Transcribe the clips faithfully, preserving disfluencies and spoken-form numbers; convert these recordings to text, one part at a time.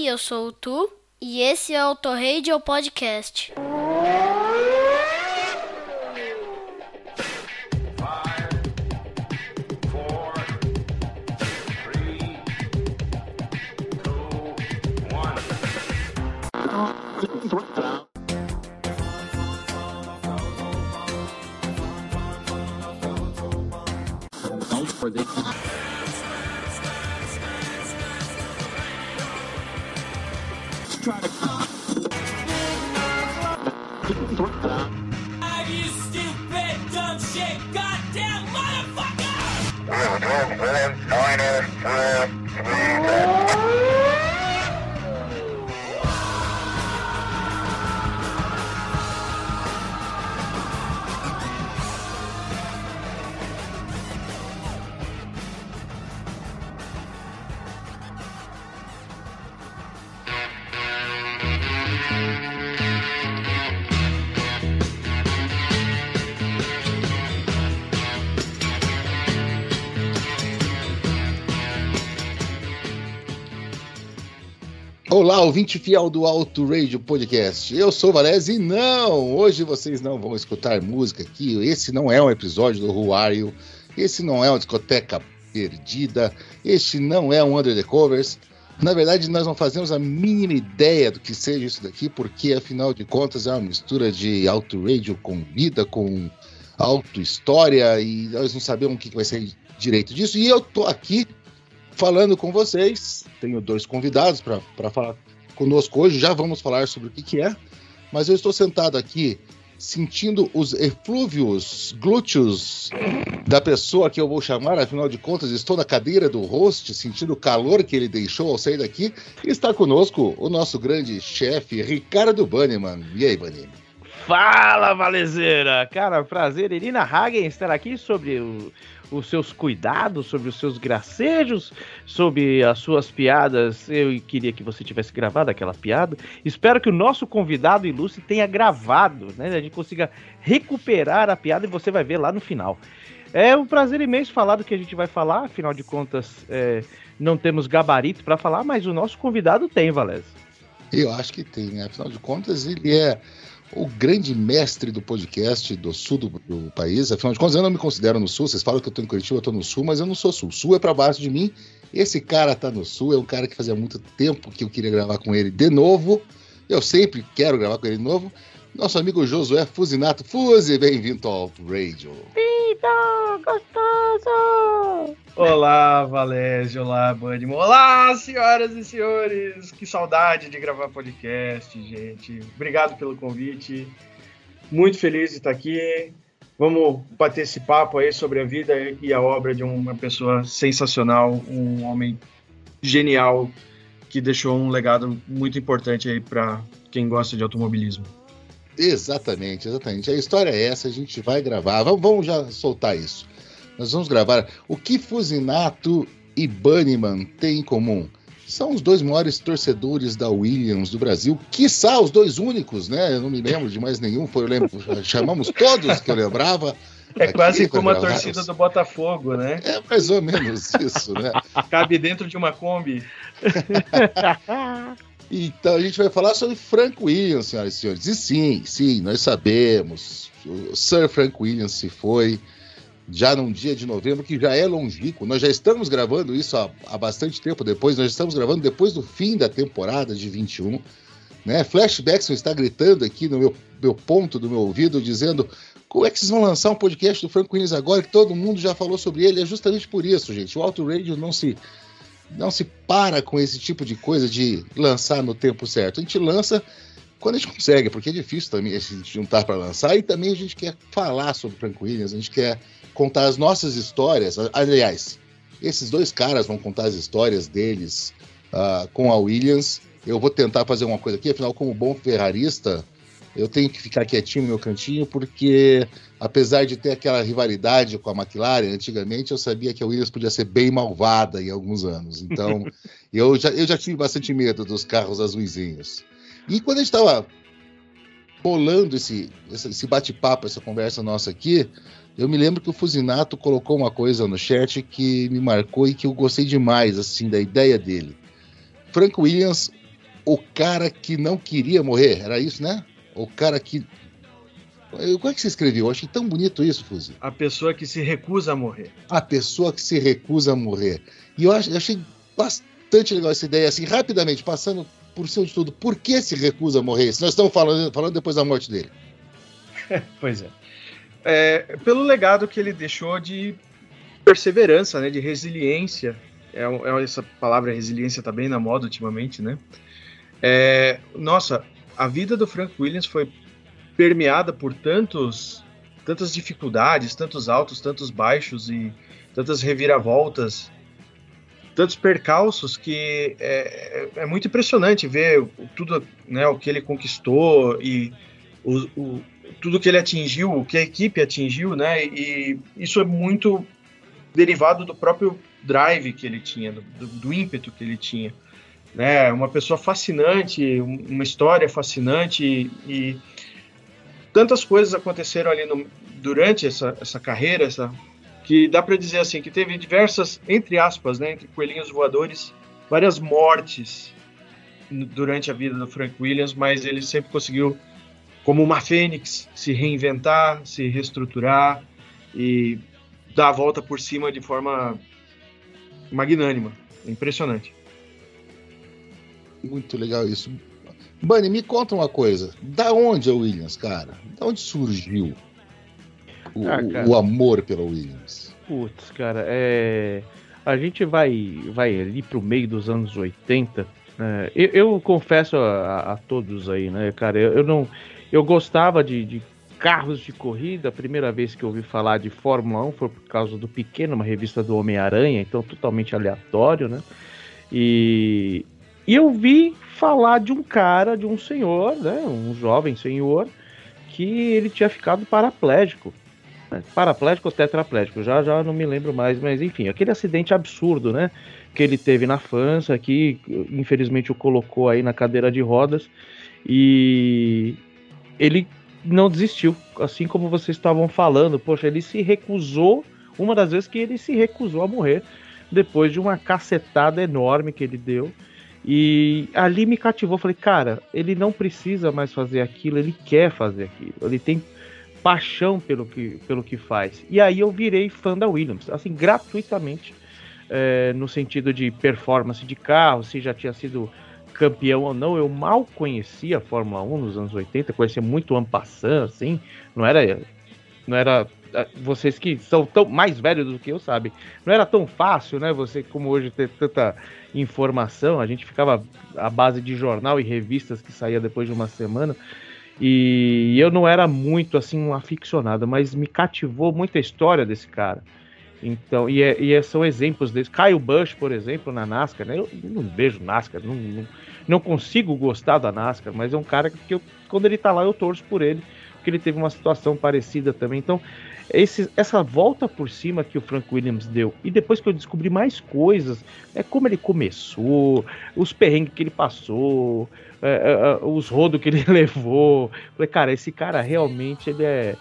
Oi, eu sou o Tu e esse é o Torradio Podcast. Olá, ouvinte fiel do Torradio Podcast, eu sou o Varese e não, hoje vocês não vão escutar música aqui, esse não é um episódio do Who Are You, esse não é uma discoteca perdida, este não é um Under the Covers, na verdade nós não fazemos a mínima ideia do que seja isso daqui, porque afinal de contas é uma mistura de Torradio com vida, com auto-história e nós não sabemos o que vai ser direito disso e eu tô aqui falando com vocês, tenho dois convidados para falar conosco hoje, já vamos falar sobre o que, que é, mas eu estou sentado aqui sentindo os eflúvios, glúteos da pessoa que eu vou chamar, afinal de contas estou na cadeira do host, sentindo o calor que ele deixou ao sair daqui, e está conosco o nosso grande chefe, Ricardo Banniman. E aí, Banniman? Fala, Valezeira! Cara, prazer, Irina Hagen, estar aqui sobre o, os seus cuidados, sobre os seus gracejos, sobre as suas piadas. Eu queria que você tivesse gravado aquela piada. Espero que o nosso convidado ilustre tenha gravado, né? A gente consiga recuperar a piada e você vai ver lá no final. É um prazer imenso falar do que a gente vai falar, afinal de contas, é, não temos gabarito para falar, mas o nosso convidado tem, Valese. Eu acho que tem, né? Afinal de contas, ele é o grande mestre do podcast do sul do, do país. Afinal de contas, eu não me considero no sul. Vocês falam que eu estou em Curitiba, eu estou no sul, mas eu não sou sul. Sul é para baixo de mim. Esse cara está no sul. É um cara que fazia muito tempo que eu queria gravar com ele de novo. Eu sempre quero gravar com ele de novo. Nosso amigo Josué Fusinato. Fuzi, bem-vindo ao Torradio. Vida, gostoso! Olá, Valese, olá, Banniman. Olá, senhoras e senhores! Que saudade de gravar podcast, gente. Obrigado pelo convite. Muito feliz de estar aqui. Vamos bater esse papo aí sobre a vida e a obra de uma pessoa sensacional, um homem genial que deixou um legado muito importante aí para quem gosta de automobilismo. Exatamente, exatamente. A história é essa, a gente vai gravar. Vamos, vamos já soltar isso. Nós vamos gravar o que Fusinato e Banniman têm em comum. São os dois maiores torcedores da Williams do Brasil, quiçá os dois únicos, né? Eu não me lembro de mais nenhum, foi, eu lembro, chamamos todos que eu lembrava. É aqui, quase como a torcida do Botafogo, né? É mais ou menos isso, né? Cabe dentro de uma Kombi. Então a gente vai falar sobre Frank Williams, senhoras e senhores. E sim, sim, nós sabemos. O Sir Frank Williams se foi já num dia de novembro, que já é longínquo. Nós já estamos gravando isso há, há bastante tempo depois. Nós estamos gravando depois do fim da temporada de vinte e um. Né? Flashbackson está gritando aqui no meu, meu ponto do meu ouvido, dizendo: como é que vocês vão lançar um podcast do Frank Williams agora que todo mundo já falou sobre ele? É justamente por isso, gente. O Torradio não se... não se para com esse tipo de coisa de lançar no tempo certo. A gente lança quando a gente consegue, porque é difícil também a gente juntar para lançar. E também a gente quer falar sobre o Frank Williams, a gente quer contar as nossas histórias. Aliás, esses dois caras vão contar as histórias deles uh, com a Williams. Eu vou tentar fazer uma coisa aqui, afinal, como bom ferrarista, eu tenho que ficar quietinho no meu cantinho, porque apesar de ter aquela rivalidade com a McLaren, antigamente eu sabia que a Williams podia ser bem malvada em alguns anos. Então, eu, já, eu já tive bastante medo dos carros azuizinhos. E quando a gente estava bolando esse, esse bate-papo, essa conversa nossa aqui, eu me lembro que o Fusinato colocou uma coisa no chat que me marcou e que eu gostei demais, assim, da ideia dele. Frank Williams o cara que não queria morrer, era isso, né? O cara que... Como é que você escreveu? Eu achei tão bonito isso, Fuzi. A pessoa que se recusa a morrer. A pessoa que se recusa a morrer. E eu achei bastante legal essa ideia, assim, rapidamente, passando por cima de tudo. Por que se recusa a morrer? Se nós estamos falando, falando depois da morte dele. Pois é. É. Pelo legado que ele deixou de perseverança, né, de resiliência. É, é, essa palavra resiliência está bem na moda ultimamente, né? É, nossa, a vida do Frank Williams foi permeada por tantos, tantas dificuldades, tantos altos, tantos baixos e tantas reviravoltas, tantos percalços, que é, é muito impressionante ver tudo, né, o que ele conquistou e o, o, tudo que ele atingiu, o que a equipe atingiu, né, e isso é muito derivado do próprio drive que ele tinha, do, do ímpeto que ele tinha, né, uma pessoa fascinante, uma história fascinante e, e tantas coisas aconteceram ali no, durante essa, essa carreira, essa, que dá para dizer assim, que teve diversas, entre aspas, né, entre coelhinhos voadores, várias mortes durante a vida do Frank Williams, mas ele sempre conseguiu, como uma fênix, se reinventar, se reestruturar e dar a volta por cima de forma magnânima. Impressionante. Muito legal isso. Bunny, me conta uma coisa. Da onde é o Williams, cara? Da onde surgiu o, ah, o amor pela Williams? Putz, cara, é... a gente vai, vai ali pro meio dos anos oitenta. É... Eu, eu confesso a, a todos aí, né, cara? Eu, eu, não... eu gostava de, de carros de corrida. A primeira vez que eu ouvi falar de Fórmula um foi por causa do Pequeno, uma revista do Homem-Aranha, então totalmente aleatório, né? E... E eu vi falar de um cara, de um senhor, né, um jovem senhor, que ele tinha ficado paraplégico. Né, paraplégico ou tetraplégico, já, já não me lembro mais, mas enfim, aquele acidente absurdo, né, que ele teve na França, que infelizmente o colocou aí na cadeira de rodas, e ele não desistiu, assim como vocês estavam falando. Poxa, ele se recusou, uma das vezes que ele se recusou a morrer, depois de uma cacetada enorme que ele deu. E ali me cativou, falei, cara, ele não precisa mais fazer aquilo, ele quer fazer aquilo, ele tem paixão pelo que, pelo que faz. E aí eu virei fã da Williams, assim, gratuitamente, é, no sentido de performance de carro, se já tinha sido campeão ou não. Eu mal conhecia a Fórmula um nos anos oitenta, conhecia muito en passant, assim, não era... Não era vocês que são tão mais velhos do que eu sabem, não era tão fácil, né, você como hoje ter tanta informação. A gente ficava à base de jornal e revistas que saía depois de uma semana, e eu não era muito assim um aficionado, mas me cativou muito a história desse cara. Então, e, é, e é, são exemplos desse Kyle Busch, por exemplo, na NASCAR, né? Eu não vejo NASCAR, não, não, não consigo gostar da NASCAR, mas é um cara que eu, quando ele tá lá, eu torço por ele, porque ele teve uma situação parecida também. Então Esse, essa volta por cima que o Frank Williams deu, e depois que eu descobri mais coisas, é como ele começou, os perrengues que ele passou, é, é, os rodos que ele levou. Falei, cara, esse cara realmente ele é,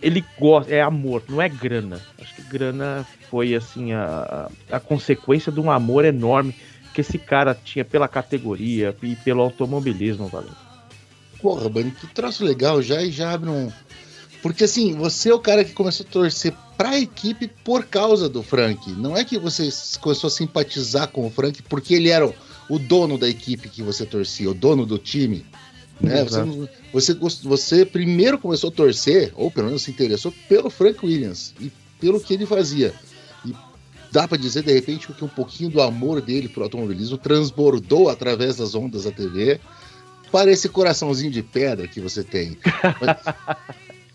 ele gosta, é amor, não é grana. Acho que grana foi assim a, a consequência de um amor enorme que esse cara tinha pela categoria e pelo automobilismo, valeu. Porra, Bani, que troço legal, já e já abre um. Porque assim, você é o cara que começou a torcer para a equipe por causa do Frank. Não é que você começou a simpatizar com o Frank porque ele era o, o dono da equipe que você torcia, o dono do time, né? Você, você, você primeiro começou a torcer, ou pelo menos se interessou, pelo Frank Williams e pelo que ele fazia. E dá para dizer, de repente, que um pouquinho do amor dele pro automobilismo transbordou através das ondas da T V para esse coraçãozinho de pedra que você tem. Mas...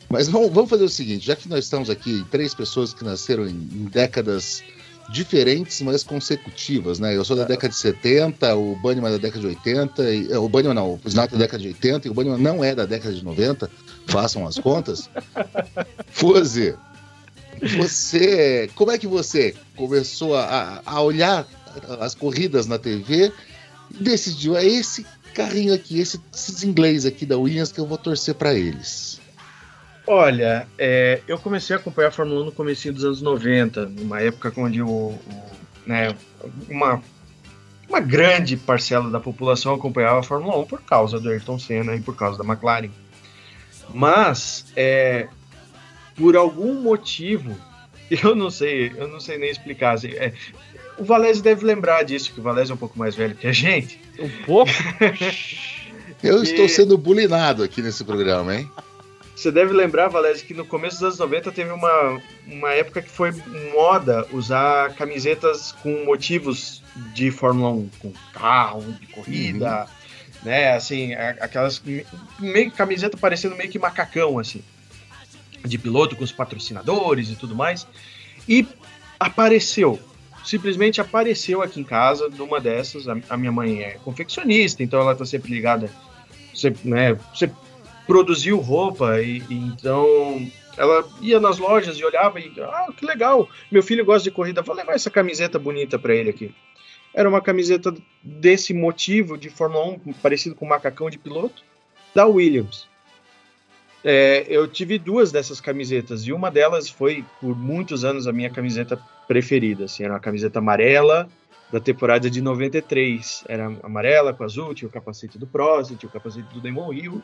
Mas vamos fazer o seguinte, já que nós estamos aqui, três pessoas que nasceram em décadas diferentes, mas consecutivas, né? Eu sou da década de setenta, o Bunnyman é da década de oitenta, e, o Bunnyman não, o Snato é da década de oitenta, e o Bunnyman não é da década de noventa, façam as contas. Fuzi, você, como é que você começou a, a olhar as corridas na T V e decidiu, é esse carrinho aqui, esse, esses ingleses aqui da Williams que eu vou torcer para eles? Olha, é, eu comecei a acompanhar a Fórmula um no comecinho dos anos noventa, numa época onde o, o, né, uma uma grande parcela da população acompanhava a Fórmula um por causa do Ayrton Senna e por causa da McLaren. Mas, é, por algum motivo, eu não sei, eu não sei nem explicar. Assim, é, o Valese deve lembrar disso, que o Valese é um pouco mais velho que a gente. Um pouco? Eu e... estou sendo bulinado aqui nesse programa, hein? Você deve lembrar, Valese, que no começo dos anos noventa teve uma, uma época que foi moda usar camisetas com motivos de Fórmula um, com carro, de corrida, uhum. né, assim, aquelas meio camiseta parecendo meio que macacão, assim, de piloto com os patrocinadores e tudo mais, e apareceu, simplesmente apareceu aqui em casa numa dessas. A, a minha mãe é confeccionista, então ela tá sempre ligada, sempre, né, sempre produziu roupa, e, e então ela ia nas lojas e olhava e, ah, que legal, meu filho gosta de corrida, vou levar essa camiseta bonita para ele aqui. Era uma camiseta desse motivo de Fórmula um, parecido com um macacão de piloto, da Williams. É, eu tive duas dessas camisetas, e uma delas foi, por muitos anos, a minha camiseta preferida, assim, era uma camiseta amarela, da temporada de noventa e três, era amarela com azul, tinha o capacete do Prost, tinha o capacete do Damon Hill.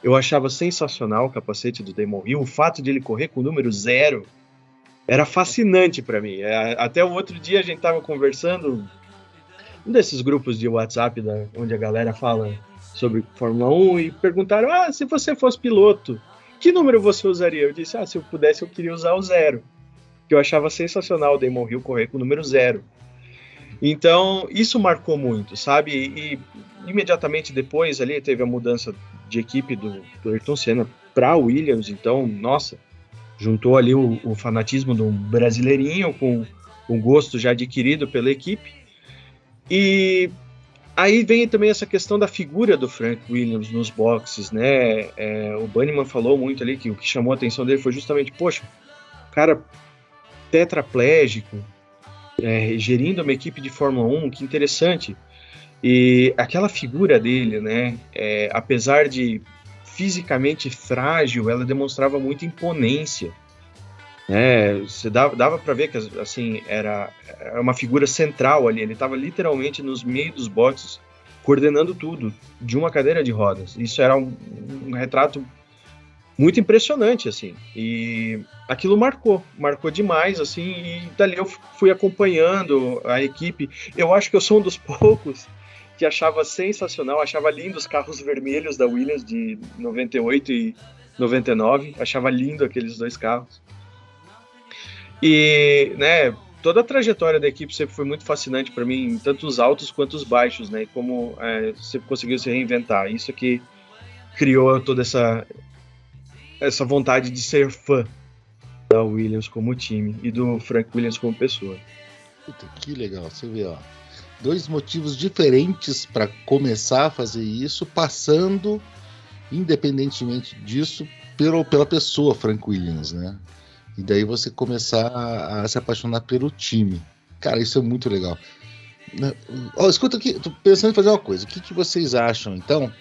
Eu achava sensacional o capacete do Damon Hill, o fato de ele correr com o número zero era fascinante para mim. Até o outro dia a gente tava conversando, um desses grupos de WhatsApp, da, onde a galera fala sobre Fórmula um, e perguntaram, ah, se você fosse piloto, que número você usaria? Eu disse, ah, se eu pudesse eu queria usar o zero, que eu achava sensacional o Damon Hill correr com o número zero. Então, isso marcou muito, sabe? E imediatamente depois ali teve a mudança de equipe do, do Ayrton Senna para Williams, então, nossa, juntou ali o, o fanatismo do brasileirinho com o gosto já adquirido pela equipe. E aí vem também essa questão da figura do Frank Williams nos boxes, né? É, o Banniman falou muito ali que o que chamou a atenção dele foi justamente, poxa, cara tetraplégico, é, gerindo uma equipe de Fórmula um, que interessante. E aquela figura dele, né, é, apesar de fisicamente frágil, ela demonstrava muita imponência, né, você dava, dava para ver que, assim, era, era uma figura central ali, ele estava literalmente nos meios dos boxes, coordenando tudo, de uma cadeira de rodas. Isso era um, um retrato muito impressionante, assim, e aquilo marcou, marcou demais, assim, e dali eu fui acompanhando a equipe. Eu acho que eu sou um dos poucos que achava sensacional, achava lindo os carros vermelhos da Williams de noventa e oito e noventa e nove, achava lindo aqueles dois carros. E, né, toda a trajetória da equipe sempre foi muito fascinante para mim, tanto os altos quanto os baixos, né, e como é, sempre conseguiu se reinventar. Isso que criou toda essa, essa vontade de ser fã da Williams como time e do Frank Williams como pessoa. Puta, que legal, você vê, ó. Dois motivos diferentes para começar a fazer isso, passando, independentemente disso, pelo, pela pessoa Frank Williams, né? E daí você começar a, a se apaixonar pelo time. Cara, isso é muito legal. Oh, escuta aqui, tô pensando em fazer uma coisa. O que, que vocês acham, então?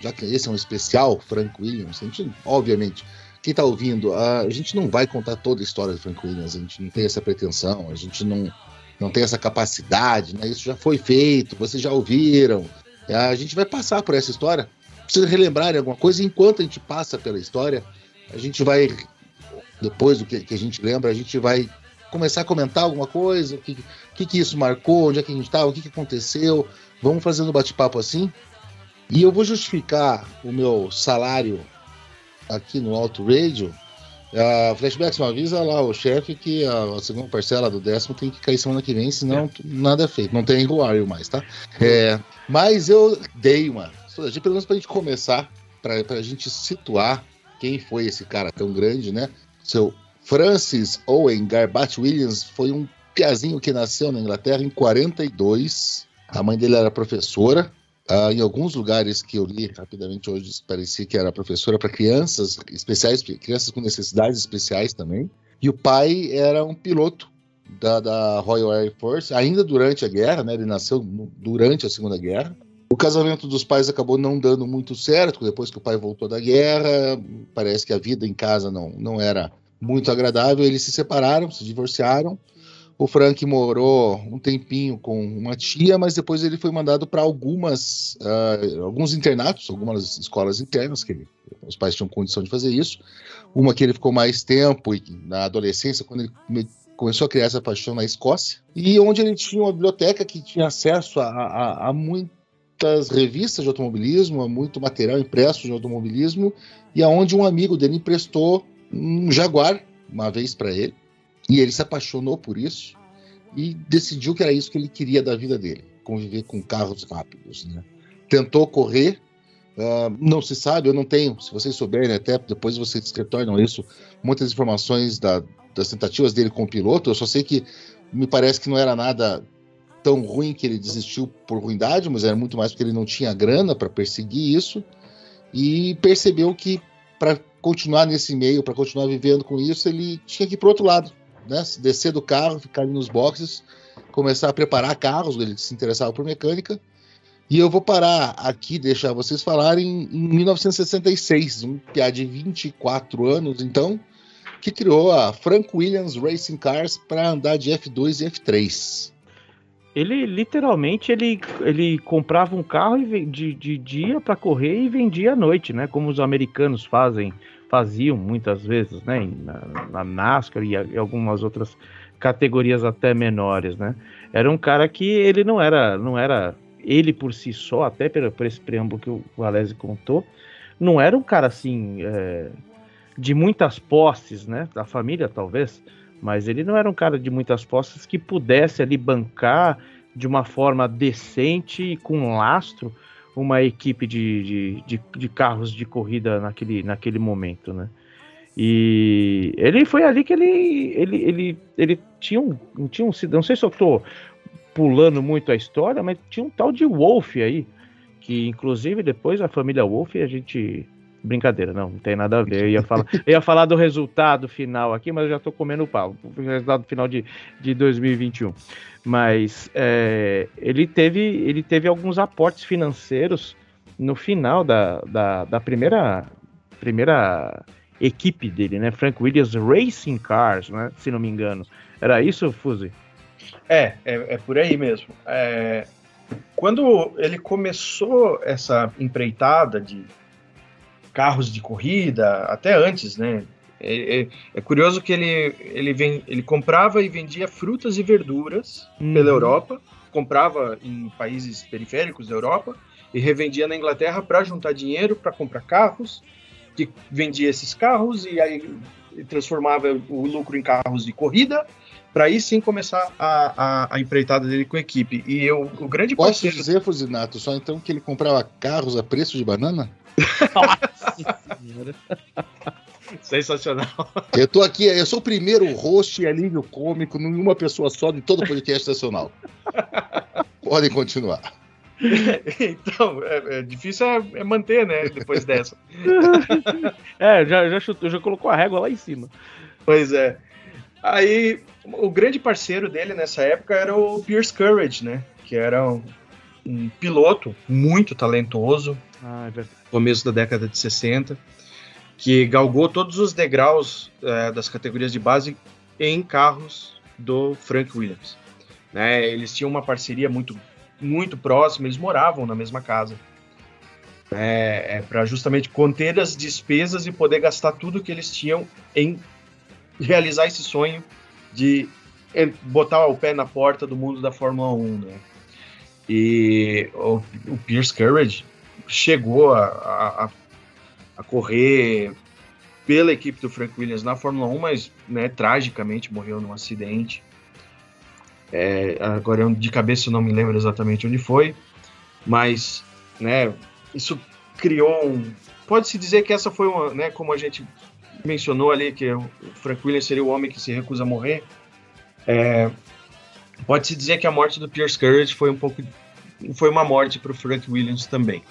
Já que esse é um especial Frank Williams, a gente, obviamente, quem está ouvindo, a, a gente não vai contar toda a história do Frank Williams, a gente não tem essa pretensão, a gente não... não tem essa capacidade, né? Isso já foi feito, vocês já ouviram. A gente vai passar por essa história. Se vocês relembrarem alguma coisa, enquanto a gente passa pela história, a gente vai, depois do que, que a gente lembra, a gente vai começar a comentar alguma coisa, o que, que, que isso marcou, onde é que a gente estava, o que, que aconteceu. Vamos fazendo um bate-papo assim. E eu vou justificar o meu salário aqui no Auto Radio. Uh, Flashbacks, me avisa lá o chefe que a, a segunda parcela do décimo tem que cair semana que vem, senão é. nada é feito, não tem Roario mais, tá? É, mas eu dei uma, pelo menos pra gente começar, pra, pra gente situar quem foi esse cara tão grande, né? Seu Francis Owen Garbatt Williams foi um piazinho que nasceu na Inglaterra em quarenta e dois, a mãe dele era professora. Uh, em alguns lugares que eu li rapidamente hoje, parecia que era professora para crianças especiais, crianças com necessidades especiais também. E o pai era um piloto da, da Royal Air Force, ainda durante a guerra, né? Ele nasceu durante a Segunda Guerra. O casamento dos pais acabou não dando muito certo, depois que o pai voltou da guerra, parece que a vida em casa não, não era muito agradável. Eles se separaram, se divorciaram. O Frank morou um tempinho com uma tia, mas depois ele foi mandado para algumas uh, alguns internatos, algumas escolas internas, que ele, os pais tinham condição de fazer isso. Uma que ele ficou mais tempo, e na adolescência, quando ele começou a criar essa paixão na Escócia, e onde ele tinha uma biblioteca que tinha acesso a, a, a muitas revistas de automobilismo, a muito material impresso de automobilismo, e aonde um amigo dele emprestou um Jaguar uma vez para ele. E ele se apaixonou por isso e decidiu que era isso que ele queria da vida dele, conviver com carros rápidos, né? Tentou correr, uh, não se sabe, eu não tenho, se vocês souberem, até depois vocês retornam isso, muitas informações da, das tentativas dele com o piloto, eu só sei que me parece que não era nada tão ruim que ele desistiu por ruindade, mas era muito mais porque ele não tinha grana para perseguir isso, e percebeu que para continuar nesse meio, para continuar vivendo com isso, ele tinha que ir para o outro lado, né, descer do carro, ficar ali nos boxes, começar a preparar carros, ele se interessava por mecânica, e eu vou parar aqui, deixar vocês falarem, em mil novecentos e sessenta e seis, um piá de vinte e quatro anos, então, que criou a Frank Williams Racing Cars para andar de F dois e F três. Ele, literalmente, ele, ele comprava um carro de, de dia para correr e vendia à noite, né, como os americanos fazem, faziam muitas vezes, né, na, na NASCAR e, a, e algumas outras categorias até menores, né. Era um cara que ele não era, não era ele por si só, até por, por esse preâmbulo que o Alesi contou, não era um cara assim é, de muitas posses, né, da família talvez, mas ele não era um cara de muitas posses que pudesse ali bancar de uma forma decente e com lastro uma equipe de, de, de, de carros de corrida naquele, naquele momento, né? E ele foi ali que ele, ele, ele, ele tinha, um, tinha um... Não sei se eu tô pulando muito a história, mas tinha um tal de Wolf aí, que inclusive depois a família Wolf, a gente... Brincadeira, não, não tem nada a ver. Eu ia falar, eu ia falar do resultado final aqui, mas eu já tô comendo o pau. O resultado final de, de dois mil e vinte e um. Mas é, ele, teve, ele teve alguns aportes financeiros no final da, da, da primeira, primeira equipe dele, né? Frank Williams Racing Cars, né? Se não me engano. Era isso, Fuzi? É, é, é por aí mesmo. É, quando ele começou essa empreitada de carros de corrida, até antes, né? É, é, é curioso que ele, ele, vem, ele comprava e vendia frutas e verduras uhum. pela Europa, comprava em países periféricos da Europa e revendia na Inglaterra para juntar dinheiro, para comprar carros, que vendia esses carros e aí transformava o lucro em carros de corrida, para aí sim começar a, a, a empreitada dele com a equipe. E eu, o grande Posso parceiro... dizer, Fusinato, só então que ele comprava carros a preço de banana? Nossa senhora. Sensacional. Eu tô aqui, eu sou o primeiro host e alívio cômico numa pessoa só de todo o podcast nacional. Podem continuar. Então, é, é difícil é manter, né, depois dessa. É, já, já chutou, já colocou a régua lá em cima. Pois é. Aí, o grande parceiro dele nessa época era o Pierce Courage, né, que era um, um piloto muito talentoso. Ah, é verdade. Começo da década de sessenta, que galgou todos os degraus é, das categorias de base em carros do Frank Williams, né? Eles tinham uma parceria muito, muito próxima, eles moravam na mesma casa, é, é, para justamente conter as despesas e poder gastar tudo que eles tinham em realizar esse sonho de botar o pé na porta do mundo da Fórmula um, né? E o, o Pierce Courage chegou a, a, a correr pela equipe do Frank Williams na Fórmula um, mas, né, tragicamente morreu num acidente. É, agora, de cabeça, eu não me lembro exatamente onde foi, mas, né, isso criou um... Pode-se dizer que essa foi uma... Né, como a gente mencionou ali, que o Frank Williams seria o homem que se recusa a morrer. É, pode-se dizer que a morte do Pierce Courage foi um pouco... Foi uma morte para o Frank Williams também.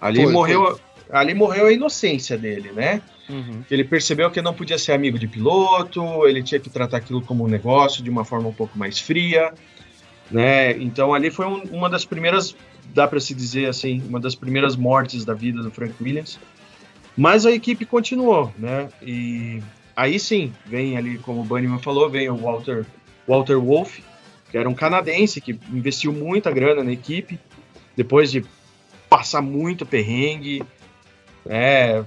Ali, foi, morreu, foi. ali morreu a inocência dele, né? Uhum. Ele percebeu que não podia ser amigo de piloto, ele tinha que tratar aquilo como um negócio, de uma forma um pouco mais fria, né? Então ali foi um, uma das primeiras, dá para se dizer assim, uma das primeiras mortes da vida do Frank Williams. Mas a equipe continuou, né? E aí sim, vem ali, como o Bunnyman falou, vem o Walter Walter Wolff, que era um canadense que investiu muita grana na equipe, depois de passar muito perrengue, é,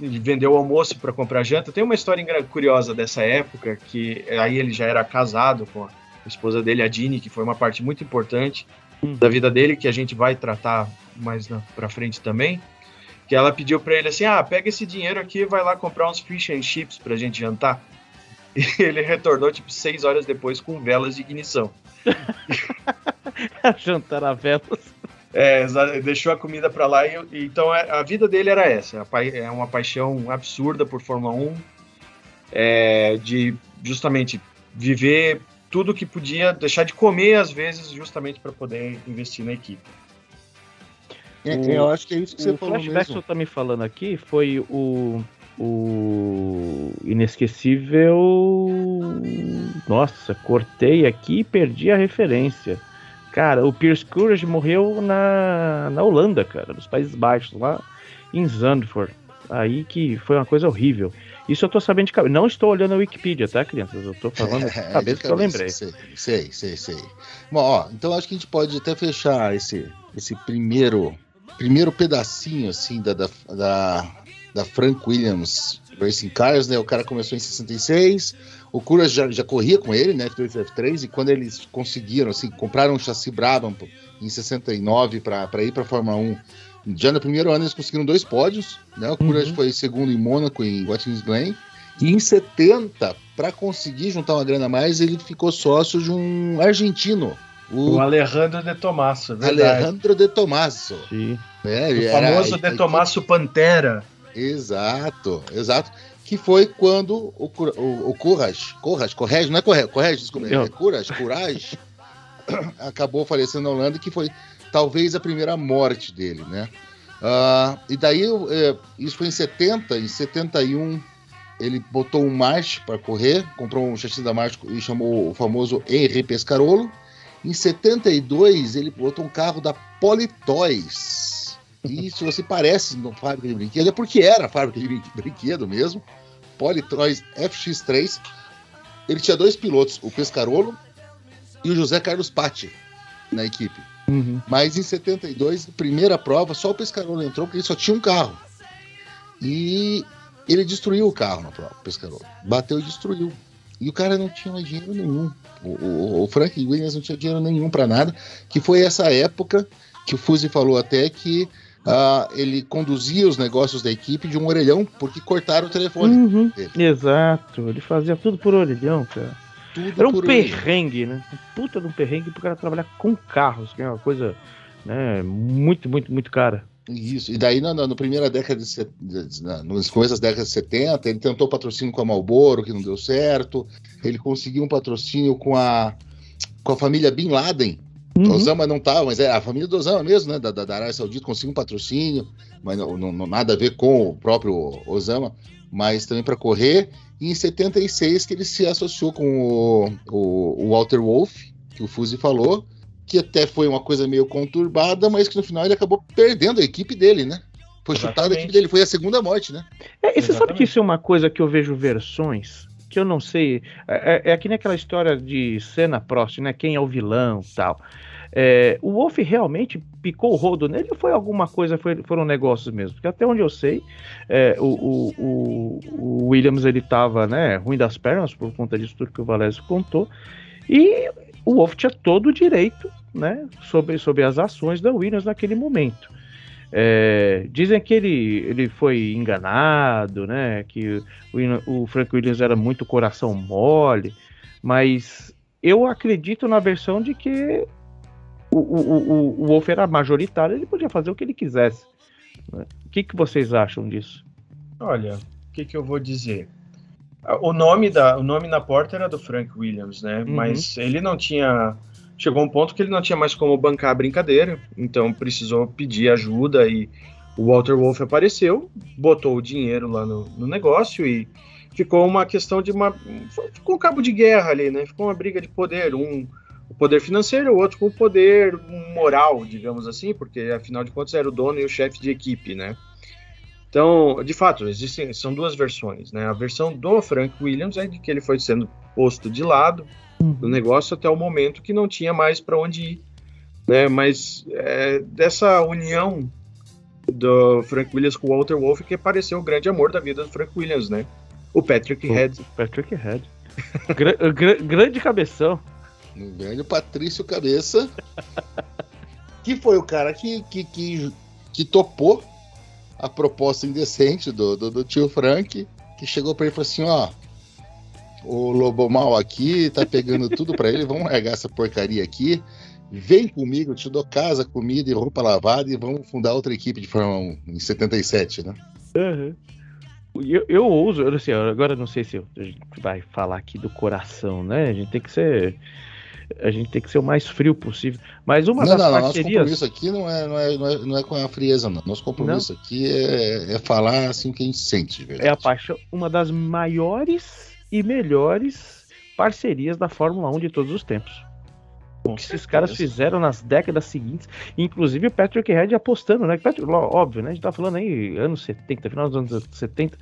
vendeu o almoço para comprar janta. Tem uma história curiosa dessa época, que aí ele já era casado com a esposa dele, a Dini, que foi uma parte muito importante da vida dele, que a gente vai tratar mais para frente também, que ela pediu para ele assim, ah, pega esse dinheiro aqui e vai lá comprar uns fish and chips para a gente jantar. E ele retornou, tipo, seis horas depois com velas de ignição. Jantar a velas. É, deixou a comida para lá. E, e, então, a vida dele era essa. É uma paixão absurda por Fórmula um, é, de justamente viver tudo que podia, deixar de comer, às vezes, justamente para poder investir na equipe. É, o, eu acho que é isso que você falou mesmo. O flashback que eu tô me falando aqui foi o... O inesquecível... Nossa, cortei aqui e perdi a referência. Cara, o Piers Courage morreu na, na Holanda, cara, nos Países Baixos, lá em Zandvoort. Aí que foi uma coisa horrível. Isso eu tô sabendo de cabeça. Não estou olhando a Wikipedia, tá, crianças? Eu tô falando de cabeça, é, de cabeça que eu lembrei. Sei, sei, sei, sei. Bom, ó, então acho que a gente pode até fechar esse, esse primeiro, primeiro pedacinho, assim, da... da, da... da Frank Williams Racing Cars, né? O cara começou em sessenta e seis, o Courage já, já corria com ele, né? F dois, F três, e quando eles conseguiram, assim, compraram um chassi Brabham em sessenta e nove para ir para a Fórmula um, já no primeiro ano eles conseguiram dois pódios, né? O Courage uhum. foi segundo em Mônaco e em Watkins Glen, e em setenta, para conseguir juntar uma grana a mais, ele ficou sócio de um argentino, O, o Alejandro de Tomasso, verdade. Alejandro de Tomasso. Sim. Né? O famoso era, de Tomasso Pantera. Exato, exato. Que foi quando o, o, o Courage, Courage, Courage, não é Courage, Courage, desculpa, é Courage, Courage, acabou falecendo na Holanda, que foi talvez a primeira morte dele, né? Uh, e daí, uh, isso foi em setenta, em setenta e um, ele botou um March para correr, comprou um chassi da March e chamou o famoso Henri Pescarolo. Em setenta e dois, ele botou um carro da Politoys. E se você parece numa fábrica de brinquedo, é porque era a fábrica de brinquedo mesmo. Politoys F X três. Ele tinha dois pilotos, o Pescarolo e o José Carlos Patti na equipe. Uhum. Mas em setenta e dois, primeira prova, só o Pescarolo entrou porque ele só tinha um carro. E ele destruiu o carro na prova, o Pescarolo. Bateu e destruiu. E o cara não tinha mais dinheiro nenhum. O, o, o Frank Williams não tinha dinheiro nenhum para nada. Que foi essa época que o Fuzi falou até que Uh, ele conduzia os negócios da equipe de um orelhão, porque cortaram o telefone uhum, dele. Exato, ele fazia tudo por orelhão, cara. Tudo era um perrengue, orelhão. Né? Puta de um perrengue, porque era trabalhar com carros, que é uma coisa, né, muito, muito, muito cara. Isso, e daí na, na, na primeira década, de set... na, nos começos da década de setenta, ele tentou patrocínio com a Marlboro, que não deu certo, ele conseguiu um patrocínio com a, com a família Bin Laden. Uhum. Osama não estava, mas é a família do Osama mesmo, né? Da, da Arábia Saudita conseguiu um patrocínio, mas não, não nada a ver com o próprio Osama, mas também para correr. E em setenta e seis que ele se associou com o, o, o Walter Wolff, que o Fuzi falou, que até foi uma coisa meio conturbada, mas que no final ele acabou perdendo a equipe dele, né? Foi chutado a equipe dele, foi a segunda morte, né? É, e você sabe que isso é uma coisa que eu vejo versões, que eu não sei, é, é que nem aquela história de Senna Prost, né? Quem é o vilão e tal. É, o Wolff realmente picou o rodo nele ou foi alguma coisa, foi, foram negócios mesmo? Porque até onde eu sei, é, o, o, o Williams ele estava, né, ruim das pernas por conta disso tudo que o Valésio contou, e o Wolff tinha todo o direito, né, sobre, sobre as ações da Williams naquele momento. É, dizem que ele, ele foi enganado, né, que o, o Frank Williams era muito coração mole, mas eu acredito na versão de que o, o, o, o Wolff era majoritário, ele podia fazer o que ele quisesse. O que, que vocês acham disso? Olha, o que, que eu vou dizer? O nome, da, o nome na porta era do Frank Williams, né, uhum. mas ele não tinha... Chegou um ponto que ele não tinha mais como bancar a brincadeira, então precisou pedir ajuda e o Walter Wolff apareceu, botou o dinheiro lá no, no negócio e ficou uma questão de uma... Ficou um cabo de guerra ali, né? Ficou uma briga de poder, um o poder financeiro, o outro com o poder moral, digamos assim, porque afinal de contas era o dono e o chefe de equipe, né? Então, de fato, existem, são duas versões, né? A versão do Frank Williams é de que ele foi sendo posto de lado, do negócio até o momento que não tinha mais para onde ir, né? Mas é, dessa união do Frank Williams com o Walter Wolff que apareceu o grande amor da vida do Frank Williams, né? O Patrick Head. Patrick Head. Gra- gr- grande cabeção. Um grande Patrício Cabeça. Que foi o cara que, que, que, que topou a proposta indecente do, do, do tio Frank, que chegou pra ele e falou assim, ó, o Lobo Mal aqui tá pegando tudo pra ele, vamos largar essa porcaria aqui, vem comigo, eu te dou casa, comida e roupa lavada e vamos fundar outra equipe de Fórmula um em setenta e sete, né? Uhum. Eu, eu ouso, eu não sei, agora não sei se a gente vai falar aqui do coração, né? A gente tem que ser... A gente tem que ser o mais frio possível. Mas uma não, das não, parcerias... Nosso compromisso aqui não é, não é, não é, não é com a frieza, não. Nosso compromisso não. aqui é, é falar assim o que a gente sente, de verdade. É a paixão, uma das maiores e melhores parcerias da Fórmula um de todos os tempos. O que esses caras fizeram nas décadas seguintes, inclusive o Patrick Head apostando, né? Patrick, óbvio, né? A gente tá falando aí anos setenta, final dos anos setenta,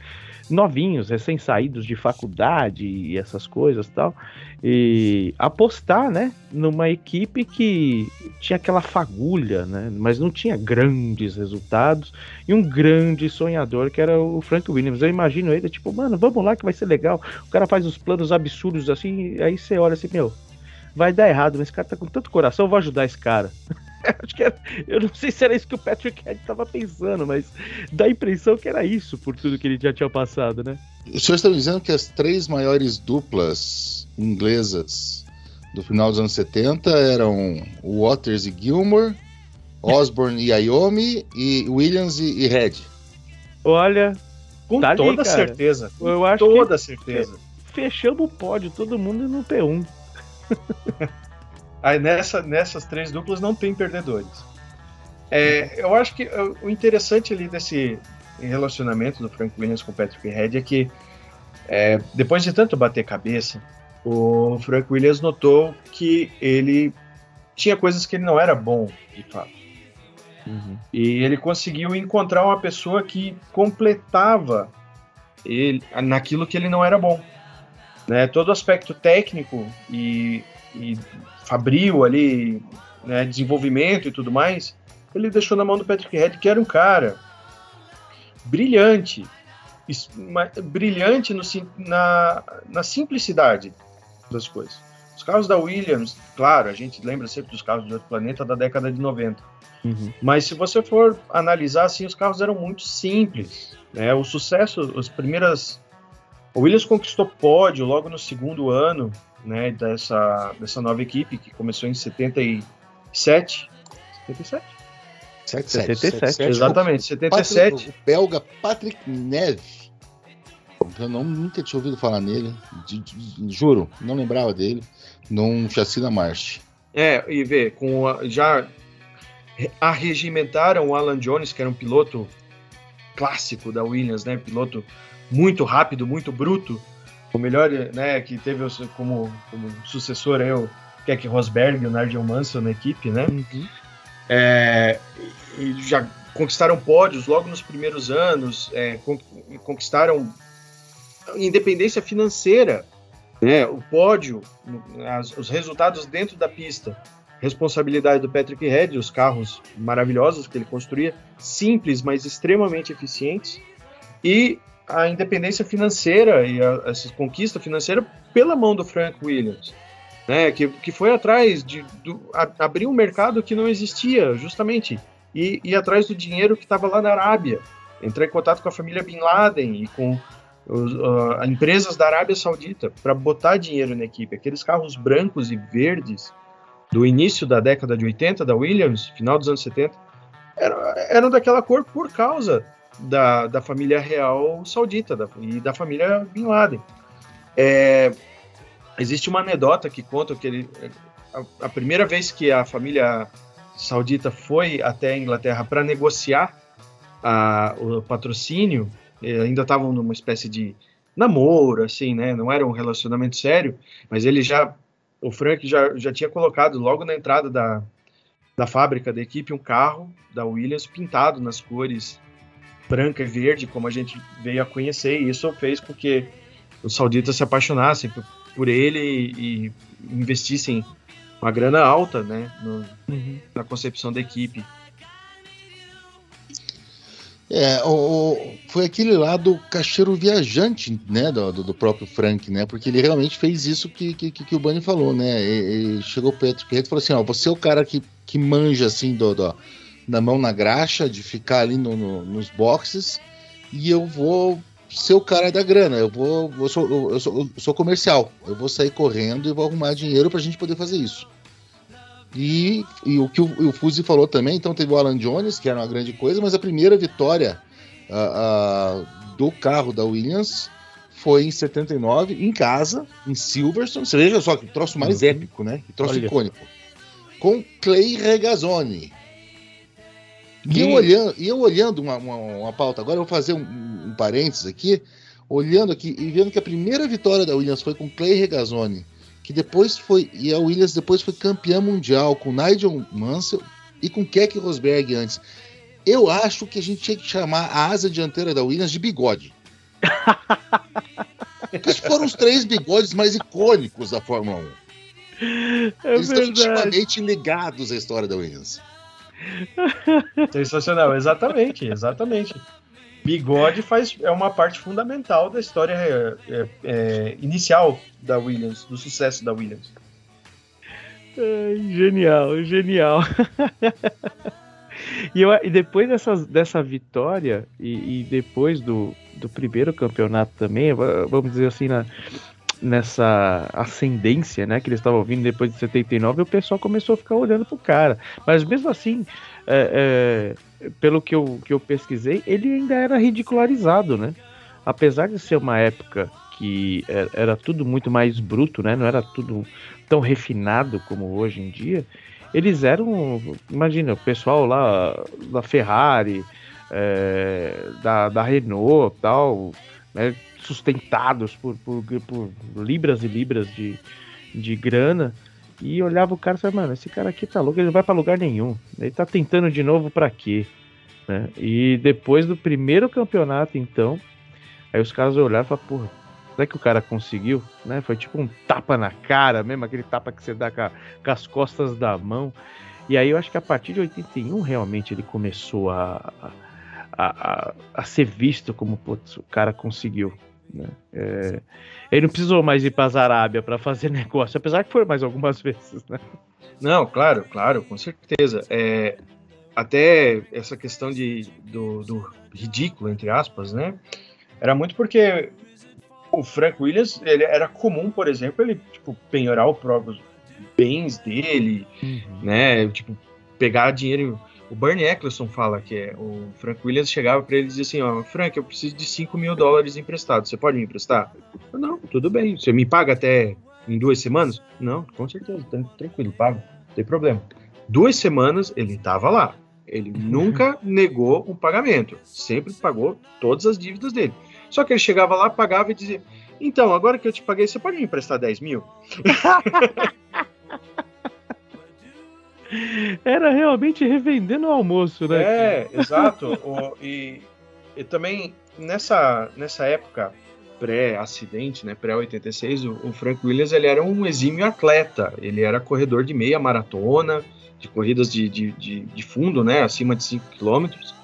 novinhos, recém-saídos de faculdade e essas coisas e tal. E apostar, né? Numa equipe que tinha aquela fagulha, né? Mas não tinha grandes resultados. E um grande sonhador que era o Frank Williams. Eu imagino ele, tipo, mano, vamos lá que vai ser legal. O cara faz uns planos absurdos assim, aí você olha assim, meu... Vai dar errado, mas esse cara tá com tanto coração, eu vou ajudar esse cara. Acho que era, eu não sei se era isso que o Patrick Head tava pensando, mas dá a impressão que era isso, por tudo que ele já tinha passado, né? Os senhores estão dizendo que as três maiores duplas inglesas do final dos anos setenta eram Waters e Gilmore, Osborne e Iommi, e Williams e Head. Olha, com tá toda ali, certeza, com eu acho toda que certeza. Fechamos o pódio, todo mundo no P um. Aí nessa, nessas três duplas não tem perdedores. É, eu acho que o interessante ali desse relacionamento do Frank Williams com o Patrick Head é que é, depois de tanto bater cabeça, o Frank Williams notou que ele tinha coisas que ele não era bom, de fato. Uhum. E ele conseguiu encontrar uma pessoa que completava ele naquilo que ele não era bom. Né, todo aspecto técnico e, e fabril ali, né, desenvolvimento e tudo mais, ele deixou na mão do Patrick Head, que era um cara brilhante, es, uma, brilhante no, na, na simplicidade das coisas. Os carros da Williams, claro, a gente lembra sempre dos carros de outro planeta da década de noventa, uhum. Mas se você for analisar, assim, os carros eram muito simples, né, o sucesso, as primeiras... O Williams conquistou pódio logo no segundo ano, né, dessa, dessa nova equipe, que começou em setenta e sete. setenta e sete? setenta e sete. setenta e sete, exatamente, setenta e sete. Patrick, o belga Patrick Neve. Eu não, nunca tinha ouvido falar nele, de, de, juro, não lembrava dele, num chassi da March. É, e vê, com a, já arregimentaram o Alan Jones, que era um piloto clássico da Williams, né, piloto... muito rápido, muito bruto, o melhor, né, que teve como, como sucessor aí o Keke Rosberg, o Nigel Mansell na equipe, né, uhum. é, e já conquistaram pódios logo nos primeiros anos, é, conquistaram independência financeira, né, o pódio, as, os resultados dentro da pista, responsabilidade do Patrick Head, os carros maravilhosos que ele construía, simples, mas extremamente eficientes, e a independência financeira e a, essa conquista financeira pela mão do Frank Williams, né, que, que foi atrás de do, a, abrir um mercado que não existia, justamente, e ir atrás do dinheiro que estava lá na Arábia, entrar em contato com a família Bin Laden e com os, uh, empresas da Arábia Saudita para botar dinheiro na equipe. Aqueles carros brancos e verdes do início da década de oitenta, da Williams, final dos anos setenta, eram, eram daquela cor por causa Da, da família real saudita da, e da família Bin Laden. É, existe uma anedota que conta que ele, a, a primeira vez que a família saudita foi até a Inglaterra para negociar a, o patrocínio, ainda estavam numa espécie de namoro, assim, né? Não era um relacionamento sério, mas ele já, o Frank já, já tinha colocado logo na entrada da, da fábrica da equipe um carro da Williams pintado nas cores branca e verde, como a gente veio a conhecer, e isso fez com que os sauditas se apaixonassem por ele e, e investissem uma grana alta, né, no, uhum. na concepção da equipe. É, o, o, foi aquele lado cacheiro viajante, né, do, do próprio Frank, né, porque ele realmente fez isso que, que, que o Bunny falou, né, e, e chegou o Patrick Reed e falou assim, ó, você é o cara que, que manja, assim, do, do, da mão na graxa, de ficar ali no, no, nos boxes, e eu vou ser o cara da grana, eu vou, eu sou, eu sou, eu sou comercial, eu vou sair correndo e vou arrumar dinheiro pra gente poder fazer isso. E, e o que o, o Fuzzy falou também, então teve o Alan Jones, que era uma grande coisa, mas a primeira vitória uh, uh, do carro da Williams foi em setenta e nove, em casa, em Silverstone. Você veja só que troço mais uhum. épico, né? Que troço Olha. icônico. Com Clay Regazzoni. E eu olhando, eu olhando uma, uma, uma pauta agora, eu vou fazer um, um parênteses aqui, olhando aqui e vendo que a primeira vitória da Williams foi com Clay Regazzoni, que depois foi, e a Williams depois foi campeã mundial com Nigel Mansell e com Keke Rosberg antes. Eu acho que a gente tinha que chamar a asa dianteira da Williams de bigode. Esses foram os três bigodes mais icônicos da Fórmula um. É Eles verdade. Estão intimamente ligados à história da Williams. Sensacional, exatamente, exatamente. Bigode faz, é uma parte fundamental da história é, é, inicial da Williams, do sucesso da Williams. É, genial, genial. e, eu, e depois dessas, dessa vitória, e, e depois do, do primeiro campeonato também, vamos dizer assim, na, nessa ascendência, né, que eles estavam vindo depois de setenta e nove, o pessoal começou a ficar olhando pro cara. Mas mesmo assim... É, é, pelo que eu, que eu pesquisei, ele ainda era ridicularizado, né? Apesar de ser uma época que era, era tudo muito mais bruto, né? Não era tudo tão refinado como hoje em dia. Eles eram, imagina, o pessoal lá da Ferrari, é, da, da Renault, tal, né? Sustentados por, por, por libras e libras de, de grana. E olhava o cara e falava, mano, esse cara aqui tá louco, ele não vai pra lugar nenhum. Ele tá tentando de novo pra quê? Né? E depois do primeiro campeonato, então, aí os caras olharam e falaram, porra, será que o cara conseguiu? Né? Foi tipo um tapa na cara mesmo, aquele tapa que você dá com, a, com as costas da mão. E aí eu acho que a partir de oitenta e um, realmente, ele começou a, a, a, a ser visto como, putz, o cara conseguiu. Né? É, ele não precisou mais ir para a Arábia para fazer negócio, apesar que foi mais algumas vezes, né? Não, claro, claro, com certeza. É, até essa questão de, do, do ridículo, entre aspas, né? Era muito porque o Frank Williams, ele era comum, por exemplo, ele tipo, penhorar os próprios bens dele, uhum. né? Tipo, pegar dinheiro. O Bernie Eccleston fala que é, o Frank Williams chegava para ele e dizia assim, ó, Frank, eu preciso de cinco mil dólares emprestado, você pode me emprestar? Eu, não, tudo bem, você me paga até em duas semanas? Não, com certeza, tranquilo, pago, não tem problema. Duas semanas ele estava lá, ele nunca negou um pagamento, sempre pagou todas as dívidas dele. Só que ele chegava lá, pagava e dizia, então, agora que eu te paguei, você pode me emprestar dez mil? Era realmente revendendo o almoço, né? É, exato. O, e, e também, nessa, nessa época pré-acidente, né, pré-oitenta e seis, o, o Frank Williams ele era um exímio atleta. Ele era corredor de meia maratona, de corridas de, de, de, de fundo, né, acima de cinco quilômetros.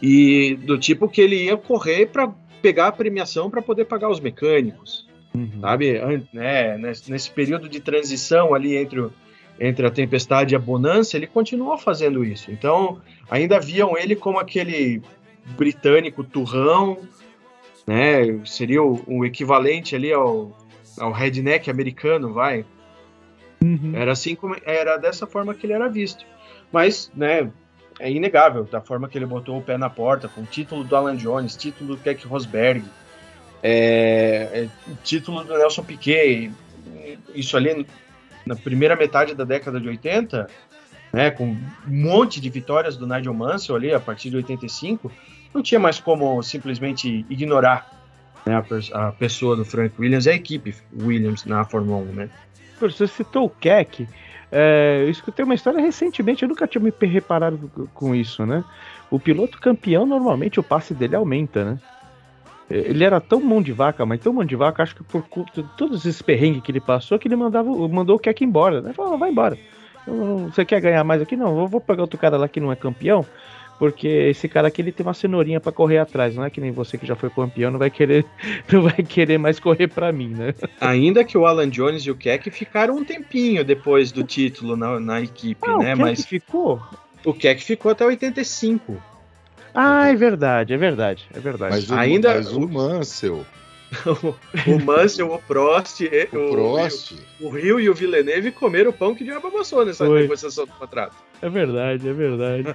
E do tipo que ele ia correr para pegar a premiação para poder pagar os mecânicos. Uhum. Sabe? É, nesse, nesse período de transição ali entre o entre a tempestade e a bonança, ele continuou fazendo isso. Então, ainda viam ele como aquele britânico turrão, né? Seria o, o equivalente ali ao, ao redneck americano, vai. Uhum. Era assim como era dessa forma que ele era visto. Mas, né, é inegável da forma que ele botou o pé na porta, com o título do Alan Jones, título do Keke Rosberg, é, é, título do Nelson Piquet, isso ali na primeira metade da década de oitenta, né, com um monte de vitórias do Nigel Mansell ali, a partir de oitenta e cinco, não tinha mais como simplesmente ignorar, né, a, pers- a pessoa do Frank Williams e a equipe Williams na Fórmula um, né? Você citou o Keke, é, eu escutei uma história recentemente, eu nunca tinha me reparado com isso, né? O piloto campeão, normalmente o passe dele aumenta, né? Ele era tão mão de vaca, mas tão mão de vaca, acho que por conta de todos esses perrengues que ele passou, que ele mandava, mandou o Keck embora, né? Falou, vai embora. Você quer ganhar mais aqui? Não, eu vou pegar outro cara lá que não é campeão, porque esse cara aqui ele tem uma cenourinha pra correr atrás, não é que nem você que já foi campeão, não vai querer, não vai querer mais correr pra mim, né? Ainda que o Alan Jones e o Keck ficaram um tempinho depois do título na, na equipe, ah, né? O mas ficou? O Keck ficou até oitenta e cinco. Ah, é verdade, é verdade, é verdade. Mas o, ainda... mas o Mansell... o Mansell, o Prost, o, o, Prost. O, o Rio e o Villeneuve comeram o pão que diabo amassou nessa Foi. negociação do contrato. É verdade, é verdade.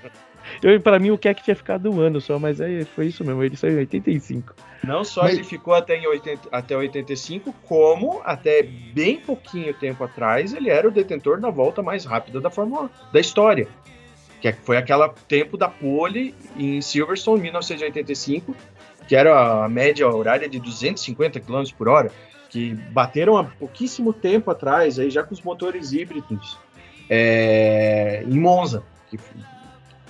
Eu, pra mim o Keck tinha ficado um ano só, mas aí foi isso mesmo, ele saiu em oitenta e cinco. Não só mas... ele ficou até, em oitenta, até oitenta e cinco, como até bem pouquinho tempo atrás ele era o detentor da volta mais rápida da Fórmula um, da história. Que foi aquele tempo da pole em Silverstone, mil novecentos e oitenta e cinco, que era a média horária de duzentos e cinquenta quilômetros por hora, que bateram há pouquíssimo tempo atrás, aí já com os motores híbridos, é, em Monza, que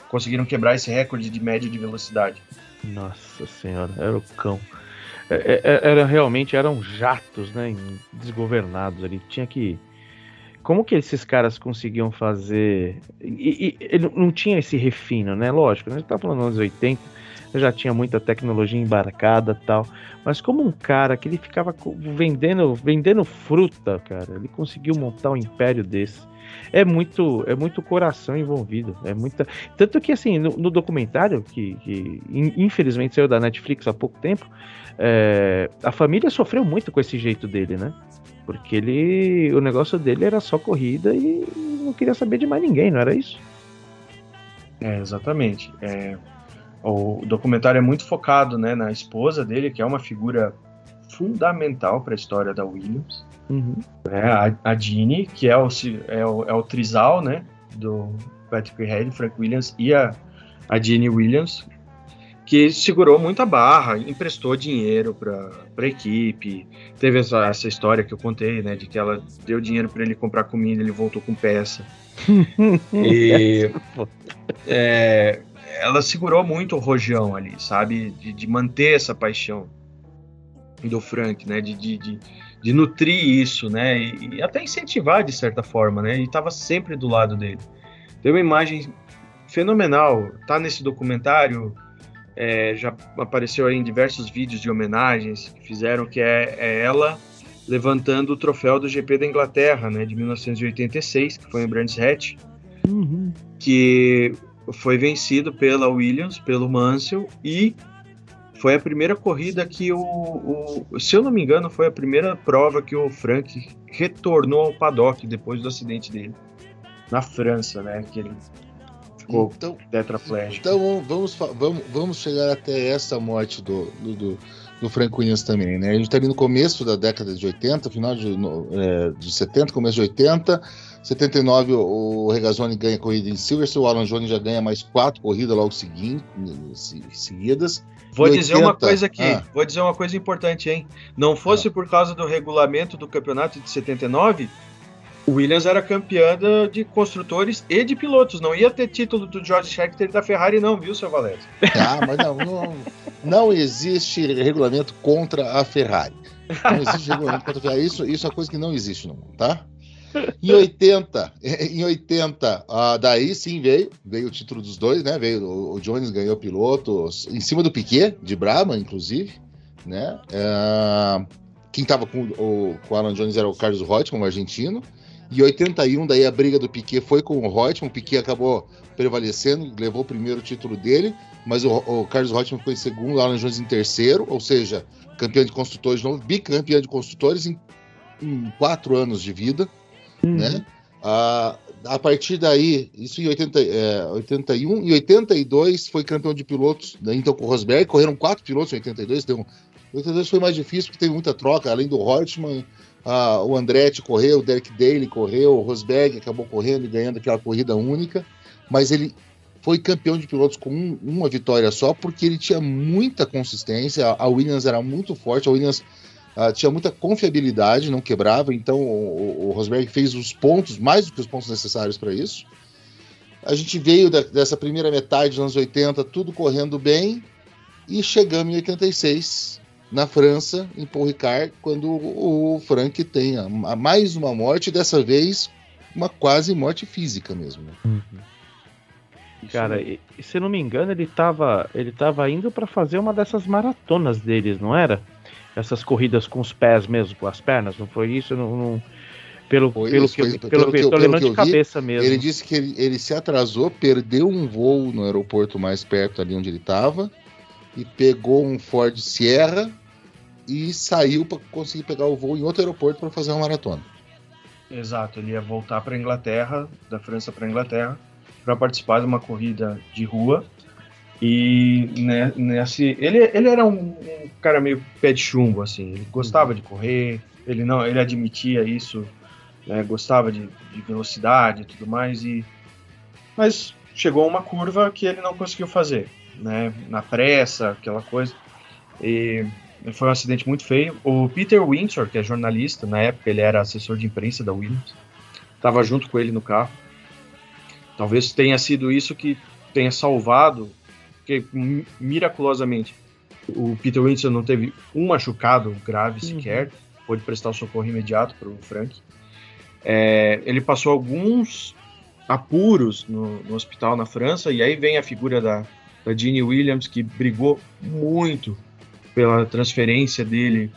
conseguiram quebrar esse recorde de média de velocidade. Nossa senhora, era o cão. Era, era, realmente eram jatos, né, desgovernados ali, tinha que... Como que esses caras conseguiam fazer... E, e, e não tinha esse refino, né? Lógico, a gente tá falando dos anos oitenta, já tinha muita tecnologia embarcada e tal, mas como um cara que ele ficava vendendo, vendendo fruta, cara, ele conseguiu montar um império desse. É muito, é muito coração envolvido, é muita... Tanto que, assim, no, no documentário, que, que infelizmente saiu da Netflix há pouco tempo, é, a família sofreu muito com esse jeito dele, né? Porque ele, o negócio dele era só corrida e não queria saber de mais ninguém, não era isso? É, exatamente. É, o documentário é muito focado, né, na esposa dele, que é uma figura fundamental para a história da Williams. Uhum. É, a, a Jeanne, que é o, é o, é o trisal, né, do Patrick Head, Frank Williams e a, a Jeanne Williams, que segurou muita barra, emprestou dinheiro para a equipe, teve essa, essa história que eu contei, né, de que ela deu dinheiro para ele comprar comida, ele voltou com peça. E é, ela segurou muito o rojão ali, sabe, de, de manter essa paixão do Frank, né, de, de, de, de nutrir isso, né, e, e até incentivar de certa forma, né, e estava sempre do lado dele. Tem uma imagem fenomenal, tá nesse documentário. É, já apareceu aí em diversos vídeos de homenagens que fizeram, que é, é ela levantando o troféu do G P da Inglaterra, né, de mil novecentos e oitenta e seis, que foi em Brands Hatch, uhum. que foi vencido pela Williams, pelo Mansell, e foi a primeira corrida que o, o... se eu não me engano, foi a primeira prova que o Frank retornou ao paddock depois do acidente dele, na França, né, que ele... Então, então vamos, vamos, vamos chegar até essa morte do, do, do Frank Williams também, né? A gente está ali no começo da década de oitenta, final de, no, é, de setenta, começo de oitenta, setenta e nove o, o Regazzoni ganha a corrida em Silverstone, o Alan Jones já ganha mais quatro corridas logo seguinte, seguidas. Vou dizer oitenta, uma coisa aqui, ah, vou dizer uma coisa importante, hein? Não fosse ah. por causa do regulamento do campeonato de setenta e nove... O Williams era campeã de construtores e de pilotos. Não ia ter título do George Scheckter da Ferrari, não, viu, seu Valério? Ah, mas não, não, não existe regulamento contra a Ferrari. Não existe regulamento contra a Ferrari. Isso, isso é uma coisa que não existe no mundo, tá? Em oitenta, em oitenta, ah, daí sim veio, veio o título dos dois, né? Veio, o Jones ganhou pilotos em cima do Piquet, de Brabham, inclusive, né? Ah, quem estava com o com Alan Jones era o Carlos Reutemann, um argentino. Em oitenta e um, daí a briga do Piquet foi com o Reutemann, o Piquet acabou prevalecendo, levou o primeiro título dele, mas o, o Carlos Reutemann ficou em segundo, o Alan Jones em terceiro, ou seja, campeão de construtores de novo, bicampeão de construtores em, em quatro anos de vida, uhum. né? Ah, a partir daí, isso em oitenta, é, oitenta e um, em oitenta e dois foi campeão de pilotos, então com o Rosberg, correram quatro pilotos em oitenta e dois, deu um, oitenta e dois foi mais difícil porque teve muita troca, além do Reutemann, Ah, o Andretti correu, o Derek Daly correu, o Rosberg acabou correndo e ganhando aquela corrida única, mas ele foi campeão de pilotos com um, uma vitória só, porque ele tinha muita consistência, a Williams era muito forte, a Williams ah, tinha muita confiabilidade, não quebrava, então o, o Rosberg fez os pontos, mais do que os pontos necessários para isso. A gente veio da, dessa primeira metade dos anos oitenta, tudo correndo bem, e chegamos em oitenta e seis, na França, em Paul Ricard, quando o Frank tem a, a mais uma morte, dessa vez uma quase morte física mesmo. Né? Uhum. Cara, e, se não me engano, ele estava ele tava indo para fazer uma dessas maratonas deles, não era? Essas corridas com os pés mesmo, com as pernas, não foi isso? Não, não... Pelo, foi, pelo, que, foi, pelo, pelo que eu, pelo que eu de cabeça vi, mesmo. Ele disse que ele, ele se atrasou, perdeu um voo no aeroporto mais perto ali onde ele estava, e pegou um Ford Sierra e saiu para conseguir pegar o voo em outro aeroporto para fazer uma maratona. Exato, ele ia voltar para a Inglaterra, da França para a Inglaterra, para participar de uma corrida de rua. E né, nesse, ele, ele era um, um cara meio pé de chumbo, assim, ele gostava de correr, ele, não, ele admitia isso, né, gostava de, de velocidade e tudo mais, e, mas chegou uma curva que ele não conseguiu fazer, né, na pressa, aquela coisa, e foi um acidente muito feio. O Peter Windsor, que é jornalista, na época ele era assessor de imprensa da Williams, estava junto com ele no carro. Talvez tenha sido isso que tenha salvado, porque miraculosamente o Peter Windsor não teve um machucado grave sequer, uhum. pôde prestar o socorro imediato para o Frank. É, ele passou alguns apuros no, no hospital na França, e aí vem a figura da, da Jeanne Williams, que brigou muito pela transferência dele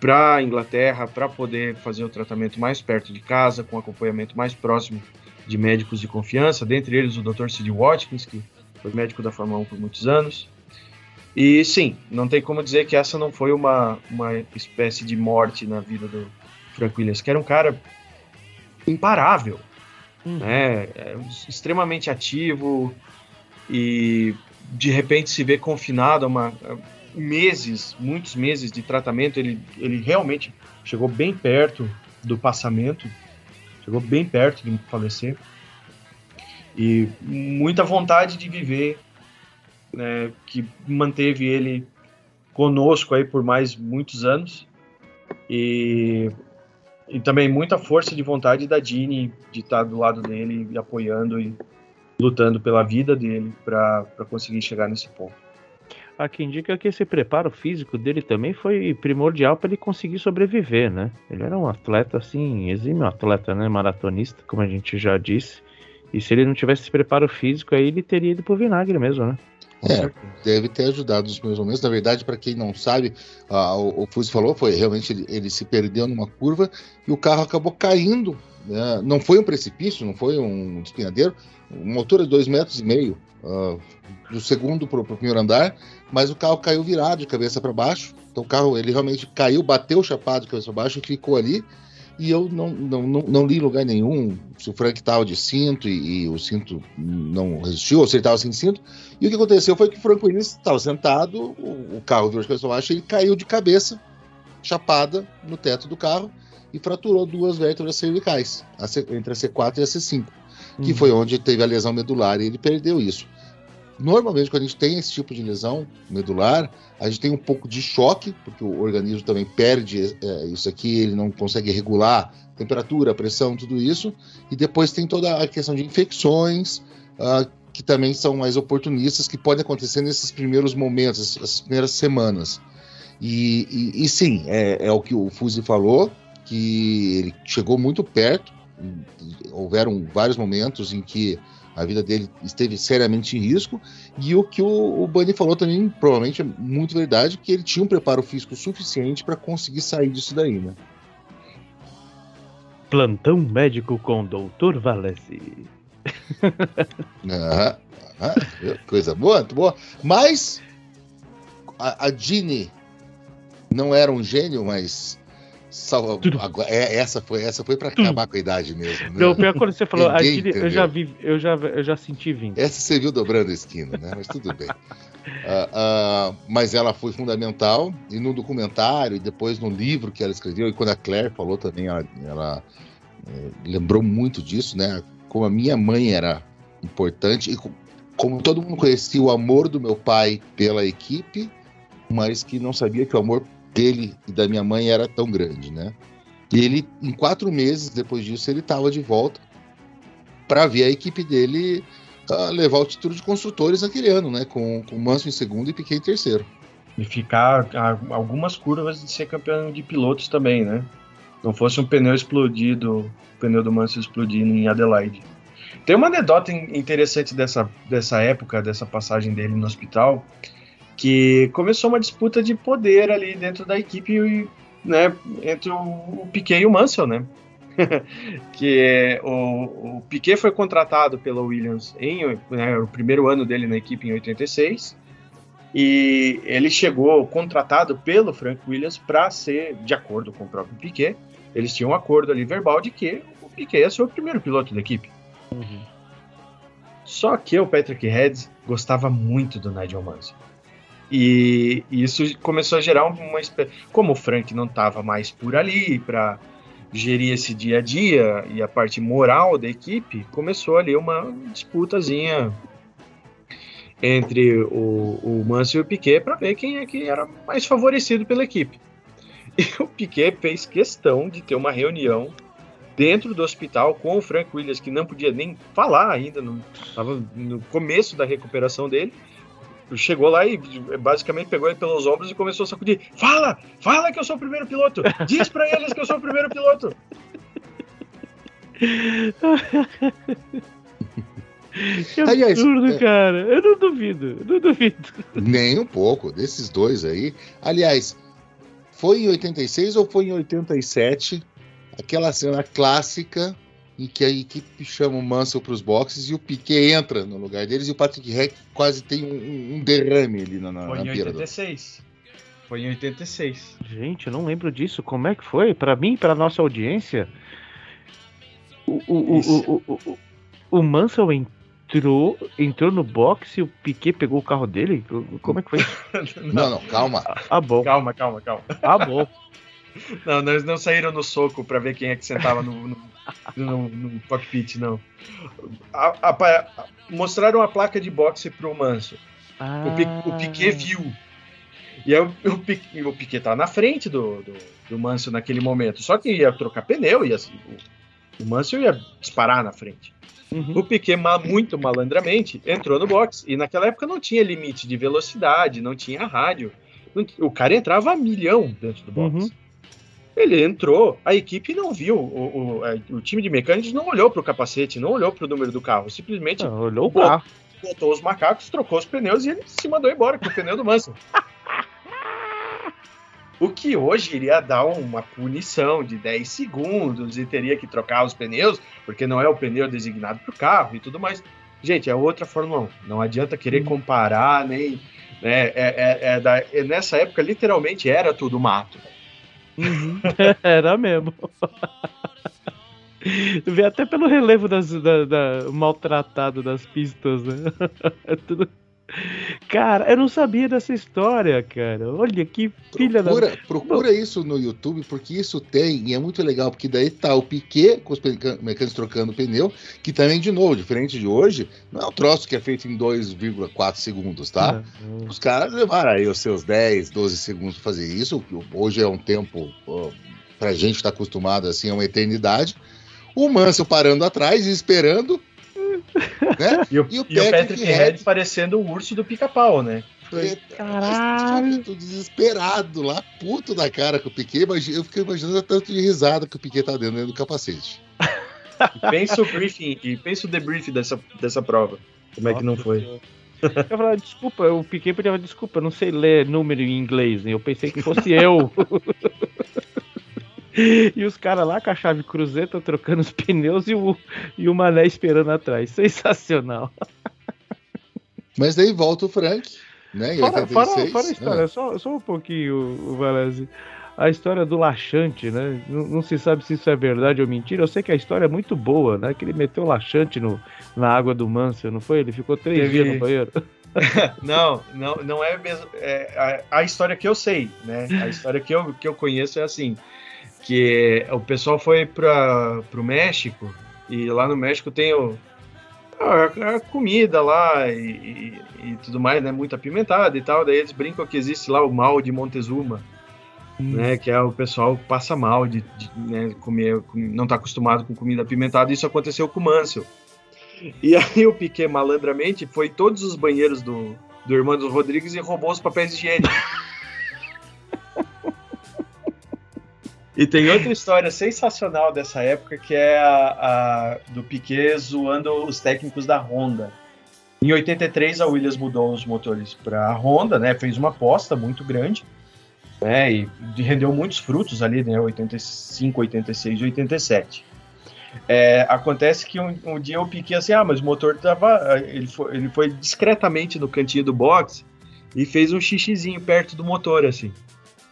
para a Inglaterra, para poder fazer o tratamento mais perto de casa, com acompanhamento mais próximo de médicos de confiança, dentre eles o doutor Sid Watkins, que foi médico da Fórmula um por muitos anos. E sim, não tem como dizer que essa não foi uma, uma espécie de morte na vida do Frank Williams, que era um cara imparável, hum. né? Extremamente ativo, e de repente se vê confinado a uma, a meses, muitos meses de tratamento. Ele, ele realmente chegou bem perto do passamento, chegou bem perto de falecer. E muita vontade de viver, né, que manteve ele conosco aí por mais muitos anos, e, e também muita força de vontade da Jeanne de estar do lado dele, e apoiando e lutando pela vida dele para conseguir chegar nesse ponto. Há quem indica que esse preparo físico dele também foi primordial para ele conseguir sobreviver, né? Ele era um atleta, assim, exímio atleta, né, maratonista, como a gente já disse. E se ele não tivesse esse preparo físico, aí ele teria ido pro vinagre mesmo, né? É, deve ter ajudado nos meus momentos. Na verdade, para quem não sabe, a, o, o Fuzi falou, foi realmente ele, ele se perdeu numa curva e o carro acabou caindo. Né? Não foi um precipício, não foi um espinhadeiro. Uma altura de dois metros e meio, uh, do segundo pro, pro primeiro andar, mas o carro caiu virado de cabeça para baixo. Então o carro, ele realmente caiu, bateu o chapado de cabeça para baixo e ficou ali. E eu não, não, não, não li em lugar nenhum se o Frank estava de cinto e, e o cinto não resistiu, ou se ele estava sem cinto. E o que aconteceu foi que o Frank Williams estava sentado, o, o carro virou de cabeça para baixo, ele caiu de cabeça, chapada, no teto do carro, e fraturou duas vértebras cervicais, a C, entre a C quatro e a C cinco, uhum. que foi onde teve a lesão medular, e ele perdeu isso. Normalmente, quando a gente tem esse tipo de lesão medular, a gente tem um pouco de choque, porque o organismo também perde é, isso aqui, ele não consegue regular temperatura, pressão, tudo isso. E depois tem toda a questão de infecções, uh, que também são mais oportunistas, que podem acontecer nesses primeiros momentos, essas primeiras semanas. E, e, e sim, é, é o que o Fuzi falou, que ele chegou muito perto, houveram vários momentos em que a vida dele esteve seriamente em risco, e o que o, o Bunny falou também provavelmente é muito verdade, que ele tinha um preparo físico suficiente para conseguir sair disso daí, né? Plantão médico com o doutor Valesi. ah, ah, coisa boa, muito boa. Mas a, a Jeanne não era um gênio, mas... Salva... Agora, é, essa foi, essa foi para acabar com a idade mesmo. Né? Não, pior quando você falou, a Jeanne, eu, já vi, eu, já, eu já senti vindo. Essa você viu dobrando a esquina, né? Mas tudo bem. Uh, uh, mas ela foi fundamental, e no documentário, e depois no livro que ela escreveu, e quando a Claire falou também, ela, ela eh, lembrou muito disso, né? Como a minha mãe era importante, e como todo mundo conhecia o amor do meu pai pela equipe, mas que não sabia que o amor dele e da minha mãe era tão grande, né? E ele, em quatro meses depois disso, ele estava de volta para ver a equipe dele uh, levar o título de construtores naquele ano, né? Com, com Manso em segundo e Piquet em terceiro. e ficar a algumas curvas de ser campeão de pilotos também, né? Não fosse um pneu explodido, o pneu do Mansell explodindo em Adelaide. Tem uma anedota interessante dessa, dessa época, dessa passagem dele no hospital, que começou uma disputa de poder ali dentro da equipe, né, entre o Piquet e o Mansell, né? que é, o, o Piquet foi contratado pela Williams em, né, o primeiro ano dele na equipe, em oitenta e seis, e ele chegou contratado pelo Frank Williams para ser, de acordo com o próprio Piquet, eles tinham um acordo ali verbal de que o Piquet ia ser o primeiro piloto da equipe. Uhum. Só que o Patrick Head gostava muito do Nigel Mansell, e, e isso começou a gerar uma espécie, como o Frank não estava mais por ali para gerir esse dia a dia e a parte moral da equipe, começou ali uma disputazinha entre o, o Mansell e o Piquet para ver quem é que era mais favorecido pela equipe. E o Piquet fez questão de ter uma reunião dentro do hospital com o Frank Williams, que não podia nem falar ainda, estava no começo da recuperação dele. Chegou lá e basicamente pegou ele pelos ombros e começou a sacudir. Fala, fala que eu sou o primeiro piloto. Diz pra eles que eu sou o primeiro piloto. Que absurdo, aliás, cara. É... Eu não duvido, eu não duvido. Nem um pouco, desses dois aí. Aliás, foi em oitenta e seis ou foi em oitenta e sete aquela cena clássica em que a equipe chama o Mansell para os boxes e o Piquet entra no lugar deles e o Patrick Heck quase tem um, um derrame ali na, na, foi na pira. Foi em oitenta e seis. Gente, eu não lembro disso. Como é que foi? Para mim, para nossa audiência, o, o, o, o, o, o Mansell entrou, entrou no boxe e o Piquet pegou o carro dele? Como é que foi? não, não, calma. Ah, bom. Calma, calma, calma. Ah, bom. Não, eles não saíram no soco para ver quem é que sentava no, no, no, no cockpit, não. A, a, a, mostraram a placa de boxe pro Mansell. Ah. O, o Piquet viu. E aí, o, o, Piquet, o Piquet tava na frente do, do, do Mansell naquele momento. Só que ia trocar pneu, ia, o, o Mansell ia disparar na frente. Uhum. O Piquet, muito malandramente, entrou no boxe. E naquela época não tinha limite de velocidade, não tinha rádio. Não, o cara entrava a milhão dentro do boxe. Uhum. Ele entrou, a equipe não viu, o, o, o time de mecânicos não olhou para o capacete, não olhou para o número do carro, simplesmente não, olhou botou, carro. botou os macacos, trocou os pneus e ele se mandou embora com o pneu do Mansell. O que hoje iria dar uma punição de dez segundos e teria que trocar os pneus, porque não é o pneu designado para o carro e tudo mais. Gente, é outra Fórmula um, não adianta querer comparar, nem, né, é, é, é da, é, nessa época literalmente era tudo mato. Era mesmo. Vê até pelo relevo das, da, da, maltratado das pistas, né? Tudo... Cara, eu não sabia dessa história, cara. Olha que filha da... Procura Bom... isso no YouTube, porque isso tem, e é muito legal, porque daí tá o Piquet com os mecânicos trocando pneu, que também, de novo, diferente de hoje, não é um troço que é feito em dois vírgula quatro segundos, tá? Uhum. Os caras levaram aí os seus dez, doze segundos pra fazer isso, que hoje é um tempo, ó, pra gente que tá acostumado assim, é uma eternidade. O Mansell parando atrás e esperando, né? E o, e o e Patrick Head parecendo o urso do pica-pau, né? Caralho! Desesperado lá, puto da cara com o Piquet, mas eu fiquei imaginando tanto de risada que o Piquet tá dentro, dentro do capacete. E pensa o briefing, e pensa o debrief dessa, dessa prova. Como Nossa, é que não foi? Eu falava, desculpa, o Piquet pediu desculpa, eu não sei ler número em inglês, né? Eu pensei que fosse eu. E os caras lá com a chave cruzeta trocando os pneus e o, e o Mané esperando atrás. Sensacional. Mas daí volta o Frank, né? Fora, fora, fora a história, ah. só, só um pouquinho, o Valese. A história do laxante, né? Não, não se sabe se isso é verdade ou mentira. Eu sei que a história é muito boa, né? Que ele meteu laxante no, na água do Mansell, não foi? Ele ficou três Teve... dias no banheiro. não, não, não é mesmo. É, a, a história que eu sei, né? A história que eu, que eu conheço é assim. Que o pessoal foi para o México, e lá no México tem o, a, a comida lá e, e, e tudo mais, né, muito apimentada e tal. Daí eles brincam que existe lá o mal de Montezuma, hum. né, que é o pessoal passa mal de, de né, comer, não está acostumado com comida apimentada. Isso aconteceu com o Mansell. E aí o Piquet, malandramente, foi em todos os banheiros do, do Hermanos Rodrigues e roubou os papéis higiênicos. E tem outra história sensacional dessa época, que é a, a do Piquet zoando os técnicos da Honda. Em oitenta e três, a Williams mudou os motores para a Honda, né? Fez uma aposta muito grande, né? E rendeu muitos frutos ali, né? oitenta e cinco, oitenta e seis e oitenta e sete. É, acontece que um, um dia o Piquet assim, ah, mas o motor tava, ele foi, ele foi discretamente no cantinho do box e fez um xixizinho perto do motor, assim.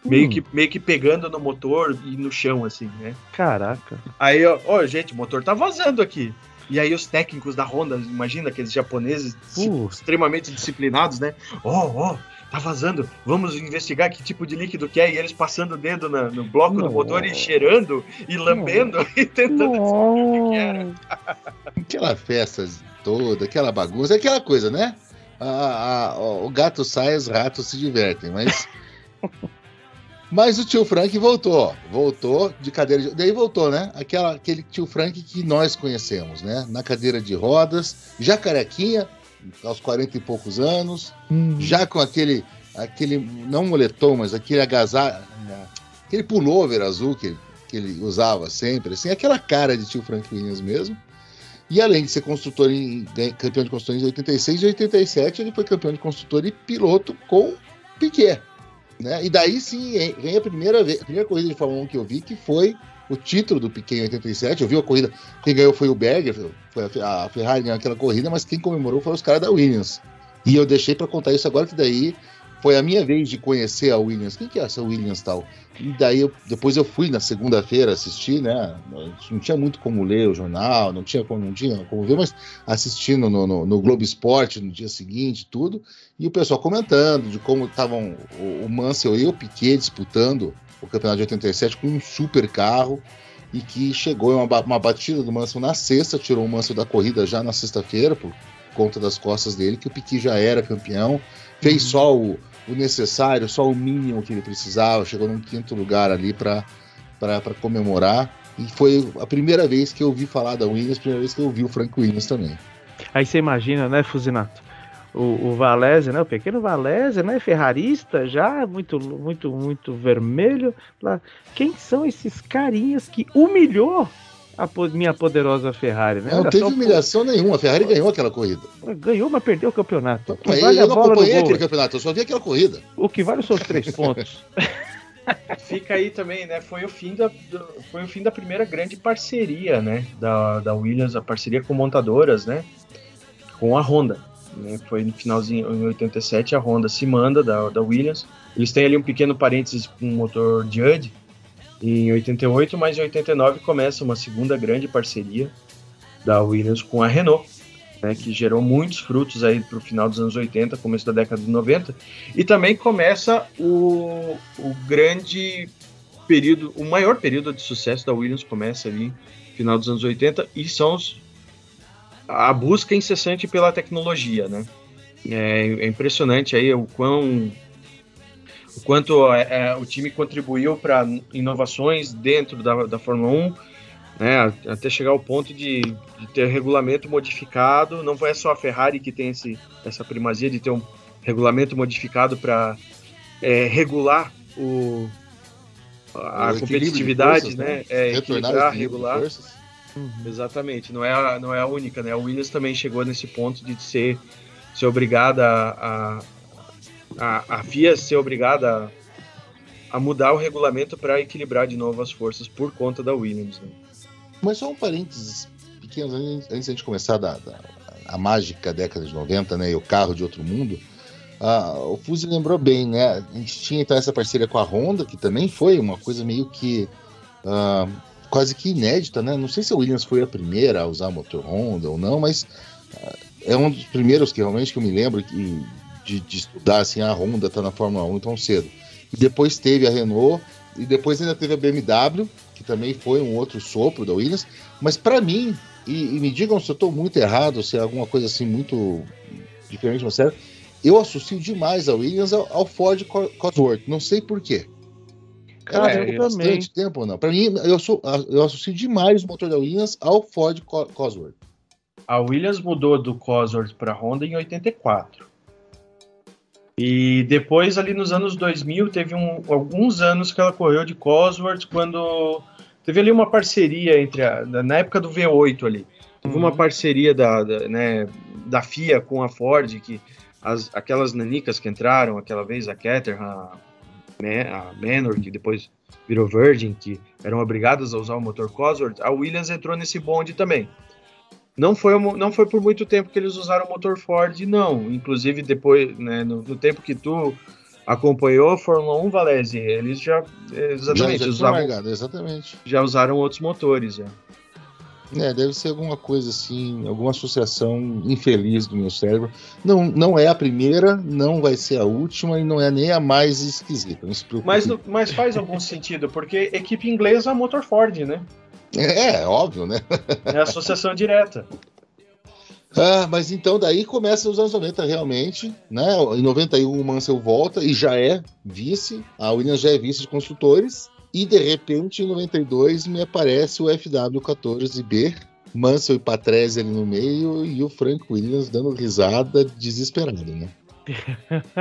Hum. Meio que, meio que pegando no motor e no chão, assim, né? Caraca. Aí, ó, ó, gente, o motor tá vazando aqui. E aí os técnicos da Honda, imagina aqueles japoneses uh. extremamente disciplinados, né? Ó, ó, tá vazando, vamos investigar que tipo de líquido que é. E eles passando o dedo na, no bloco Não. do motor e cheirando e lambendo Não. e tentando descobrir o que era. Aquela festa toda, aquela bagunça, aquela coisa, né? A, a, o gato sai, os ratos se divertem, mas... Mas o tio Frank voltou, voltou de cadeira de... Daí voltou, né? Aquela, aquele tio Frank que nós conhecemos, né? Na cadeira de rodas, já carequinha, aos quarenta e poucos anos, hum. já com aquele, aquele, não moletom, mas aquele agasalho, aquele pullover azul que, que ele usava sempre, assim, aquela cara de tio Frank Williams mesmo. E além de ser construtor em, campeão de construtores em oitenta e seis e oitenta e sete, ele foi campeão de construtor e piloto com Piquet. Né? E daí sim vem a primeira, vez, a primeira corrida de Fórmula um que eu vi, que foi o título do Piquet em oitenta e sete. Eu vi a corrida, quem ganhou foi o Berger, foi a Ferrari ganhou aquela corrida, mas quem comemorou foi os caras da Williams. E eu deixei para contar isso agora, que daí foi a minha vez de conhecer a Williams. Quem que é essa Williams tal? E daí eu, depois eu fui na segunda-feira assistir, né? Não tinha muito como ler o jornal, não tinha como, não tinha como ver, mas assistindo no, no, no Globo Esporte no dia seguinte, tudo, e o pessoal comentando de como estavam o, o Mansell e o Piquet disputando o campeonato de oitenta e sete com um super carro, e que chegou uma, uma batida do Mansell na sexta, tirou o Mansell da corrida já na sexta-feira por conta das costas dele, que o Piquet já era campeão, fez uhum. só o o necessário, só o mínimo que ele precisava, chegou num quinto lugar ali para comemorar, e foi a primeira vez que eu ouvi falar da Williams, a primeira vez que eu ouvi o Frank Williams também. Aí você imagina, né, Fusinato, o, o Valese, né, o pequeno Valese, né, ferrarista já, muito, muito, muito vermelho, lá. Quem são esses carinhas que humilhou a po- minha poderosa Ferrari, né? Não teve humilhação por... nenhuma, a Ferrari ganhou aquela corrida. Ganhou, mas perdeu o campeonato. O é, vale eu não acompanhei aquele campeonato, eu só vi aquela corrida. O que vale são os três pontos. Fica aí também, né? Foi o fim da, do, foi o fim da primeira grande parceria, né? Da, da Williams, a parceria com montadoras, né? Com a Honda. Né? Foi no finalzinho, em oitenta e sete, a Honda se manda da, da Williams. Eles têm ali um pequeno parênteses com o motor Judd, em oitenta e oito, mas em oitenta e nove começa uma segunda grande parceria da Williams com a Renault, né, que gerou muitos frutos aí para o final dos anos oitenta, começo da década de noventa, e também começa o, o grande período, o maior período de sucesso da Williams começa ali no final dos anos oitenta, e são os, a busca incessante pela tecnologia, né? É, é impressionante aí o quão o quanto é, o time contribuiu para inovações dentro da, da Fórmula um, né, até chegar ao ponto de, de ter regulamento modificado. Não é só a Ferrari que tem esse, essa primazia de ter um regulamento modificado para é, regular o, a o competitividade, forças, né, é, equilibrar, regular. Uhum. Exatamente, não é, a, não é a única, né? A Williams também chegou nesse ponto de ser, ser obrigada a... a A, a F I A ser obrigada a, a mudar o regulamento para equilibrar de novo as forças por conta da Williams. Né? Mas só um parênteses pequeno, antes, antes de a gente começar da, da, a mágica década de noventa, né, e o carro de outro mundo, ah, o Fuzi lembrou bem, né? A gente tinha então essa parceria com a Honda, que também foi uma coisa meio que ah, quase que inédita, né? Não sei se a Williams foi a primeira a usar motor Honda ou não, mas ah, é um dos primeiros que realmente que eu me lembro que De, de estudar, assim, a Honda tá na Fórmula um tão cedo. E depois teve a Renault, e depois ainda teve a B M W, que também foi um outro sopro da Williams, mas para mim, e, e me digam se eu tô muito errado, se é alguma coisa assim muito diferente, mas sério, eu associo demais a Williams ao, ao Ford Cosworth, não sei porquê. Ela é, demorou bastante tempo ou não? Para mim, eu, sou, eu associo demais o motor da Williams ao Ford Cosworth. A Williams mudou do Cosworth para a Honda em oitenta e quatro. E depois, ali nos anos dois mil, teve um, alguns anos que ela correu de Cosworth, quando teve ali uma parceria entre a, na época do V oito ali, teve uhum. uma parceria da, da, né, da F I A com a Ford, que as, aquelas nanicas que entraram aquela vez, a Caterham, a, a Manor, que depois virou Virgin, que eram obrigadas a usar o motor Cosworth, a Williams entrou nesse bonde também. Não foi, não foi por muito tempo que eles usaram o motor Ford, não. Inclusive, depois, né, no, no tempo que tu acompanhou a Fórmula um, Valese, eles já, exatamente, já, já usavam, marcado, exatamente. Já usaram outros motores. Já. É, deve ser alguma coisa assim, alguma associação infeliz do meu cérebro. Não, não é a primeira, não vai ser a última e não é nem a mais esquisita. Não se preocupe. Mas, mas faz algum sentido, porque equipe inglesa é motor Ford, né? É, óbvio, né? É associação direta. Ah, mas então daí começa os anos noventa realmente, né? Em noventa e um o Mansell volta e já é vice, a Williams já é vice de construtores, e de repente em noventa e dois me aparece o F W quatorze B, Mansell e Patrese ali no meio e o Frank Williams dando risada desesperado, né?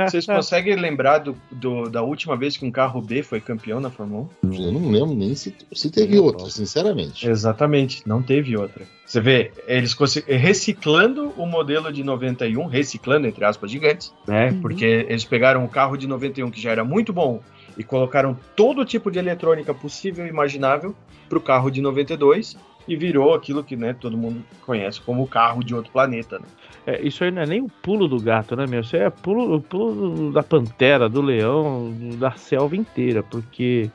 Vocês conseguem lembrar do, do, da última vez que um carro B foi campeão na Fórmula um? Eu não lembro nem se, se teve outra, sinceramente. Exatamente, não teve outra. Você vê, eles reciclando o modelo de noventa e um, reciclando entre aspas gigantes, né? Uhum. Porque eles pegaram o carro de noventa e um que já era muito bom e colocaram todo tipo de eletrônica possível e imaginável para o carro de noventa e dois e virou aquilo que, né, todo mundo conhece como o carro de outro planeta, né? É, isso aí não é nem o pulo do gato, né, meu? Isso aí é o pulo, pulo da pantera, do leão, da selva inteira, porque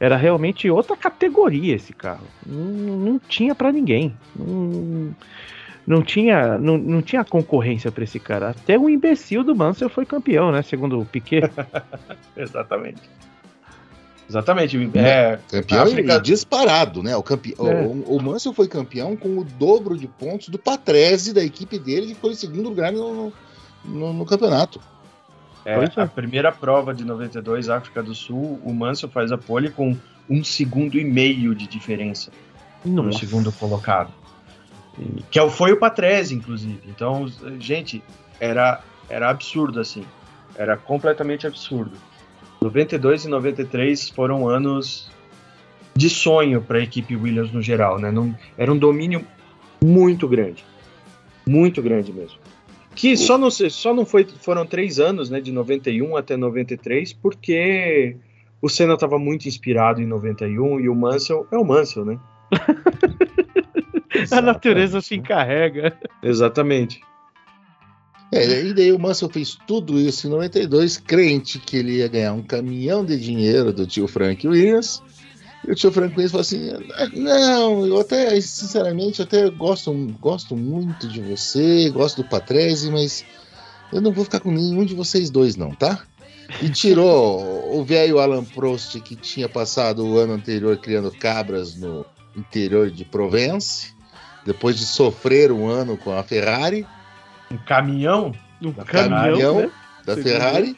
era realmente outra categoria esse carro. Não, não tinha pra ninguém. Não, não, tinha, não, não tinha concorrência pra esse cara. Até o imbecil do Mansell foi campeão, né? Segundo o Piquet. Exatamente. Exatamente. É, campeão África... disparado, né? O, campe... é. o, o Mansell foi campeão com o dobro de pontos do Patrese, da equipe dele, que foi em segundo lugar no, no, no campeonato. É, a primeira prova de noventa e dois, África do Sul, o Mansell faz a pole com um segundo e meio de diferença. Nossa. No segundo colocado. Que foi o Patrese, inclusive. Então, gente, era, era absurdo, assim. Era completamente absurdo. noventa e dois e noventa e três foram anos de sonho para a equipe Williams no geral, né? Não, era um domínio muito grande, muito grande mesmo. Que só não, só não foi, foram três anos, né? De noventa e um até noventa e três, porque o Senna estava muito inspirado em noventa e um e o Mansell é o Mansell, né? A natureza se encarrega. Exatamente. É, e daí o Mansell fez tudo isso em noventa e dois, crente que ele ia ganhar um caminhão de dinheiro do tio Frank Williams, e o tio Frank Williams falou assim, não, eu até, sinceramente, eu até gosto, gosto muito de você, gosto do Patrese, mas eu não vou ficar com nenhum de vocês dois não, tá? E tirou o velho Alain Prost, que tinha passado o ano anterior criando cabras no interior de Provence, depois de sofrer um ano com a Ferrari, Um caminhão, um caminhão né? da Você Ferrari,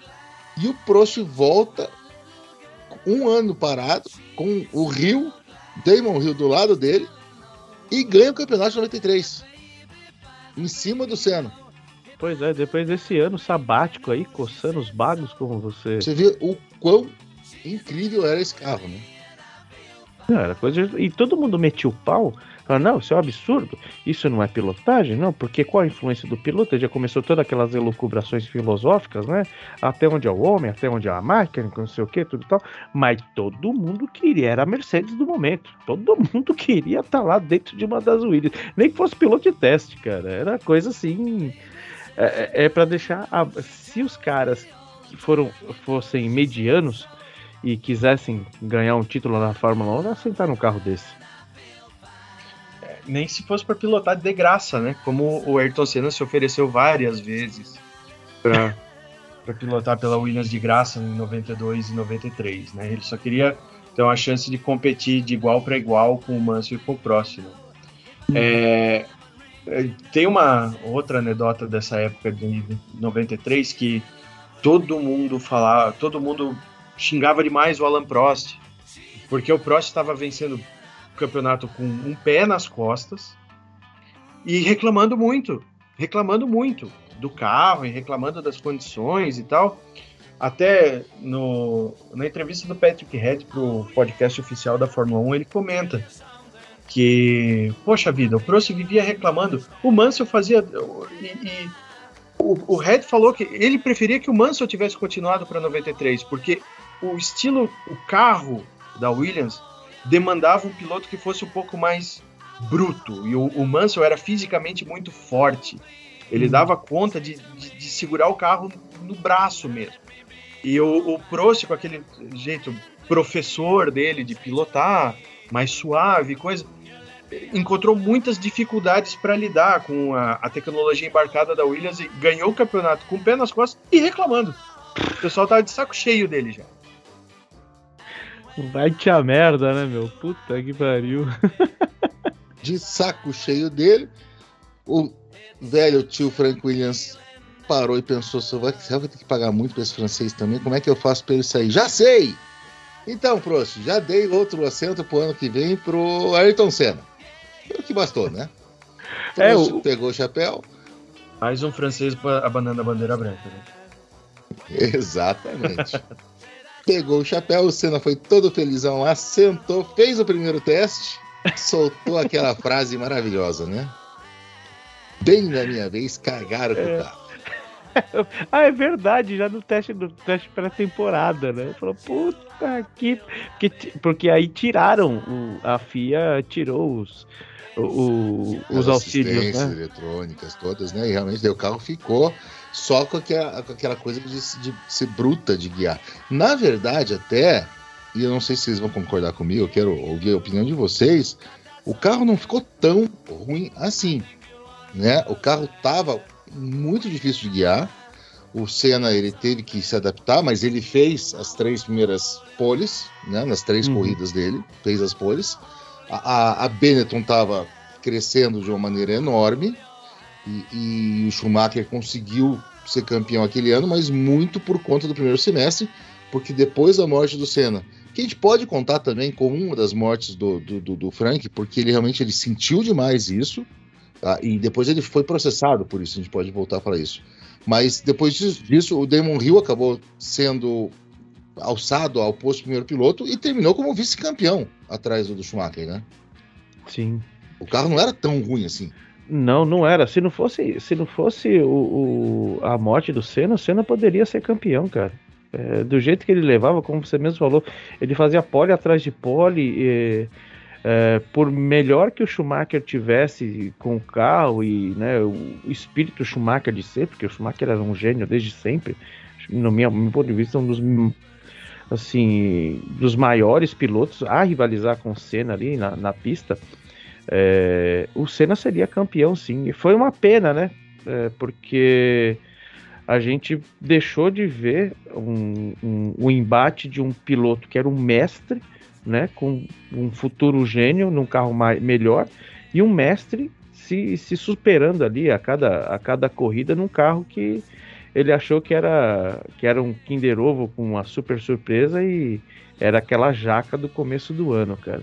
viu? E o Prost volta um ano parado com o Hill, Damon Hill do lado dele, e ganha o campeonato de noventa e três, em cima do Senna. Pois é, depois desse ano sabático aí, coçando os bagos como você... Você vê o quão incrível era esse carro, né? Não, era coisa de... E todo mundo metia o pau... Ah, não, isso é um absurdo, isso não é pilotagem, não, porque qual a influência do piloto? Ele já começou todas aquelas elucubrações filosóficas, né, até onde é o homem, até onde é a máquina, não sei o que, tudo e tal, mas todo mundo queria, era a Mercedes do momento, todo mundo queria estar lá dentro de uma das Williams, nem que fosse piloto de teste, cara, era coisa assim, é, é para deixar, a, se os caras que foram, fossem medianos e quisessem ganhar um título na Fórmula um, ia sentar num carro desse. Nem se fosse para pilotar de graça, né? Como o Ayrton Senna se ofereceu várias vezes para pilotar pela Williams de graça em noventa e dois e noventa e três, né? Ele só queria ter uma chance de competir de igual para igual com o Mansell e com o Prost. Né? Hum. É, tem uma outra anedota dessa época de noventa e três que todo mundo falava, todo mundo xingava demais o Alain Prost, porque o Prost estava vencendo campeonato com um pé nas costas e reclamando muito, reclamando muito do carro e reclamando das condições e tal. Até no, na entrevista do Patrick Head para o podcast oficial da Fórmula um, ele comenta que, poxa vida, o Prost vivia reclamando, o Mansell fazia... E, e, o Head falou que ele preferia que o Mansell tivesse continuado para noventa e três, porque o estilo, o carro da Williams demandava um piloto que fosse um pouco mais bruto, e o, o Mansell era fisicamente muito forte, ele dava conta de, de, de segurar o carro no braço mesmo. E o, o Prost, com aquele jeito professor dele de pilotar, mais suave, coisa, encontrou muitas dificuldades para lidar com a, a tecnologia embarcada da Williams e ganhou o campeonato com o pé nas costas e reclamando. O pessoal tava de saco cheio dele já. Vai que a merda, né, meu? Puta que pariu. De saco cheio dele, o velho tio Frank Williams parou e pensou, só vai ter que pagar muito para esse francês também, como é que eu faço para ele sair? Já sei! Então, Prost, já dei outro assento pro ano que vem pro Ayrton Senna. O que bastou, né? É, Prost o... pegou o chapéu. Mais um francês abanando a bandeira branca, né? Exatamente. Pegou o chapéu, o Senna foi todo felizão lá, sentou, fez o primeiro teste, soltou aquela frase maravilhosa, né? Bem da minha vez, cagaram com o carro. Ah, é verdade, já no teste, no teste pré-temporada, né? Falou, puta que... Porque, porque aí tiraram, o, a FIA tirou os, o, os auxílios, né? As assistências eletrônicas todas, né? E realmente o carro ficou só com aquela, com aquela coisa de, de ser bruta de guiar. Na verdade, até, e eu não sei se vocês vão concordar comigo, eu quero ouvir a opinião de vocês, o carro não ficou tão ruim assim, né? O carro tava... muito difícil de guiar. O Senna, ele teve que se adaptar, mas ele fez as três primeiras poles, né, nas três uhum. corridas dele, fez as poles. A, a, a Benetton estava crescendo de uma maneira enorme e, e o Schumacher conseguiu ser campeão aquele ano, mas muito por conta do primeiro semestre, porque depois da morte do Senna, que a gente pode contar também como uma das mortes do, do, do, do Frank, porque ele realmente ele sentiu demais isso. Ah, e depois ele foi processado por isso, a gente pode voltar para isso. Mas depois disso, o Damon Hill acabou sendo alçado ao posto de primeiro piloto e terminou como vice-campeão atrás do Schumacher, né? Sim. O carro não era tão ruim assim. Não, não era. Se não fosse, se não fosse o, o, a morte do Senna, o Senna poderia ser campeão, cara. É, do jeito que ele levava, como você mesmo falou, ele fazia pole atrás de pole e... É, por melhor que o Schumacher tivesse com o carro e, né, o espírito Schumacher de ser, porque o Schumacher era um gênio desde sempre, no meu, no meu ponto de vista, um dos, assim, dos maiores pilotos a rivalizar com o Senna ali na, na pista, é, o Senna seria campeão, sim. E foi uma pena, né? É, porque a gente deixou de ver um, um, um embate de um piloto que era um mestre, né, com um futuro gênio num carro mais, melhor, e um mestre se, se superando ali a cada, a cada corrida num carro que ele achou que era, que era um Kinder Ovo com uma super surpresa e era aquela jaca do começo do ano, cara.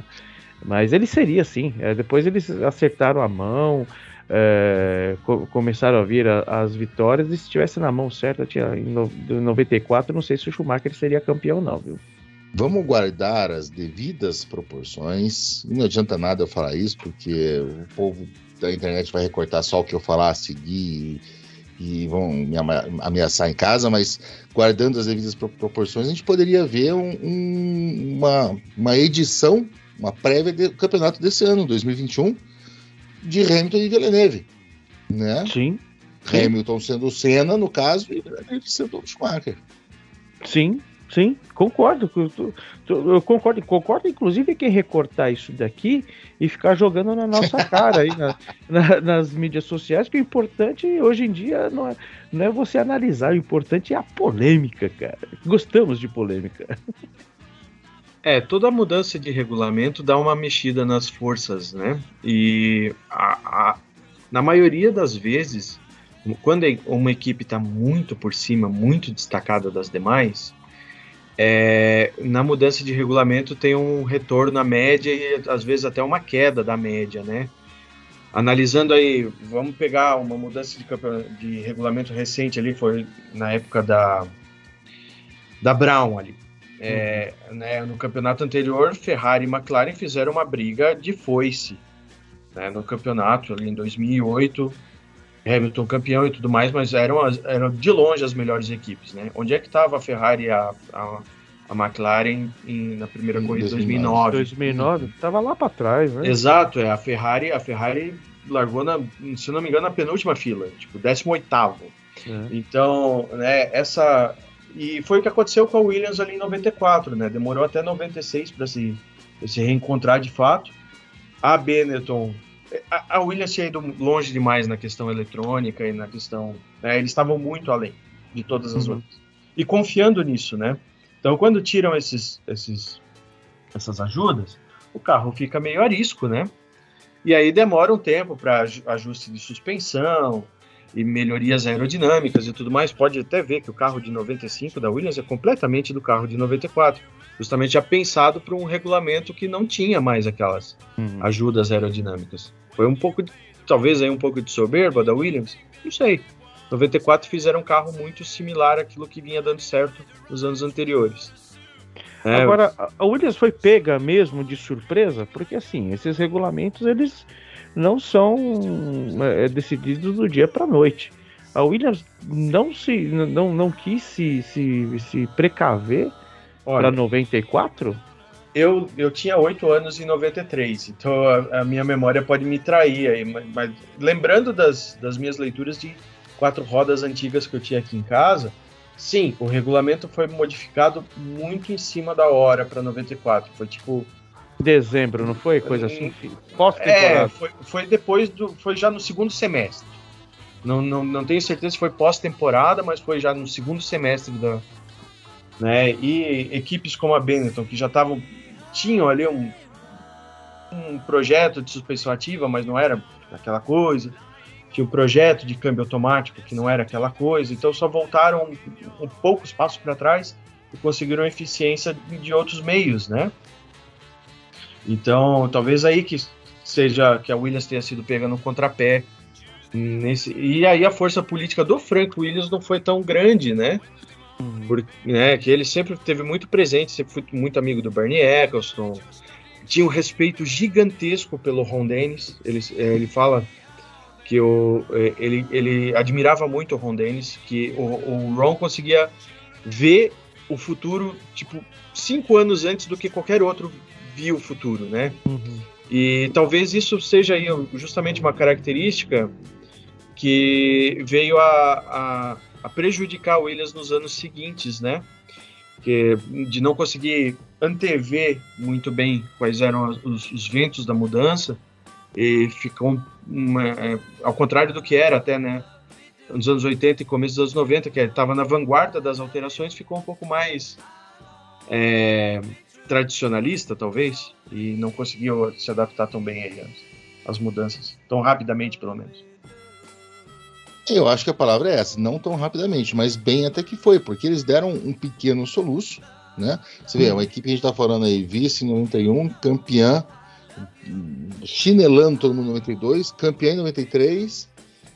Mas ele seria assim, é, depois eles acertaram a mão, é, co- começaram a vir a, as vitórias, e se estivesse na mão certa, tinha, em no, noventa e quatro, não sei se o Schumacher seria campeão não, viu? Vamos guardar as devidas proporções. Não adianta nada eu falar isso, porque o povo da internet vai recortar só o que eu falar a seguir e, e vão me ameaçar em casa, mas guardando as devidas proporções, a gente poderia ver um, um, uma, uma edição, uma prévia do campeonato desse ano, dois mil e vinte e um, de Hamilton e Villeneuve, né? Sim. Hamilton sendo o Senna, no caso, e Villeneuve sendo o Schumacher. Sim. Sim, concordo, eu concordo, concordo inclusive quem recortar isso daqui e ficar jogando na nossa cara aí, na, na, nas mídias sociais, que o importante hoje em dia não é, não é você analisar, o importante é a polêmica, cara, gostamos de polêmica. É, toda a mudança de regulamento dá uma mexida nas forças, né, e a, a, na maioria das vezes, quando uma equipe está muito por cima, muito destacada das demais... É, na mudança de regulamento tem um retorno à média e às vezes até uma queda da média, né? Analisando aí, vamos pegar uma mudança de, campeon... de regulamento recente ali, foi na época da, da Brown ali. É, uhum. né, no campeonato anterior, Ferrari e McLaren fizeram uma briga de foice, né, no campeonato ali em dois mil e oito, Hamilton campeão e tudo mais, mas eram, as, eram de longe as melhores equipes, né? Onde é que estava a Ferrari e a, a, a McLaren em, na primeira em corrida de dois mil e nove? dois mil e nove? Estava lá para trás, né? Exato, é, a Ferrari, a Ferrari largou, na, se não me engano, na penúltima fila, tipo, décimo oitavo. É. Então, né, essa... E foi o que aconteceu com a Williams ali em noventa e quatro, né? Demorou até noventa e seis para se, se reencontrar de fato. A Benetton... A, a Williams tinha ido longe demais na questão eletrônica e na questão... Né? Eles estavam muito além de todas as uhum. outras. E confiando nisso, né? Então, quando tiram esses, esses, essas ajudas, o carro fica meio arisco, né? E aí demora um tempo para ajuste de suspensão... e melhorias aerodinâmicas e tudo mais. Pode até ver que o carro de noventa e cinco da Williams é completamente do carro de noventa e quatro, justamente já pensado para um regulamento que não tinha mais aquelas uhum. ajudas aerodinâmicas. Foi um pouco, de, talvez aí um pouco de soberba da Williams, não sei. noventa e quatro fizeram um carro muito similar àquilo que vinha dando certo nos anos anteriores. É, agora, a Williams foi pega mesmo de surpresa, porque assim, esses regulamentos, eles... não são é, decididos do dia para a noite. A Williams não, se, não, não quis se, se, se precaver para noventa e quatro? Eu, eu tinha oito anos em noventa e três, então a, a minha memória pode me trair aí, mas, mas lembrando das, das minhas leituras de quatro rodas antigas que eu tinha aqui em casa, sim, o regulamento foi modificado muito em cima da hora para noventa e quatro, foi tipo... dezembro, não foi? Coisa assim. Pós-temporada. É, foi, foi depois do. Foi já no segundo semestre. Não, não, não tenho certeza se foi pós-temporada, mas foi já no segundo semestre da. Né? E equipes como a Benetton, que já estavam. Tinham ali um, um projeto de suspensão ativa, mas não era aquela coisa. Tinha um projeto de câmbio automático, que não era aquela coisa. Então só voltaram um, um poucos passos para trás e conseguiram eficiência de outros meios, né? Então, talvez aí que seja que a Williams tenha sido pega no contrapé. Nesse, e aí a força política do Frank Williams não foi tão grande, né? Uhum. Porque, né, que ele sempre esteve muito presente, sempre foi muito amigo do Bernie Eccleston. Tinha um respeito gigantesco pelo Ron Dennis. Ele, ele fala que o, ele, ele admirava muito o Ron Dennis, que o, o Ron conseguia ver o futuro, tipo, cinco anos antes do que qualquer outro... viu o futuro, né? Uhum. E talvez isso seja aí justamente uma característica que veio a, a, a prejudicar o Williams nos anos seguintes, né? Que, de não conseguir antever muito bem quais eram os, os ventos da mudança e ficou uma, é, ao contrário do que era até, né? Nos anos oitenta e começo dos anos noventa, que estava na vanguarda das alterações, ficou um pouco mais... É, tradicionalista, talvez, e não conseguiu se adaptar tão bem aí às mudanças, tão rapidamente, pelo menos. Eu acho que a palavra é essa, não tão rapidamente, mas bem até que foi, porque eles deram um pequeno soluço, né? Você vê, uma equipe que a gente tá falando aí, vice em noventa e um, campeã, chinelando todo mundo em noventa e dois, campeã em noventa e três,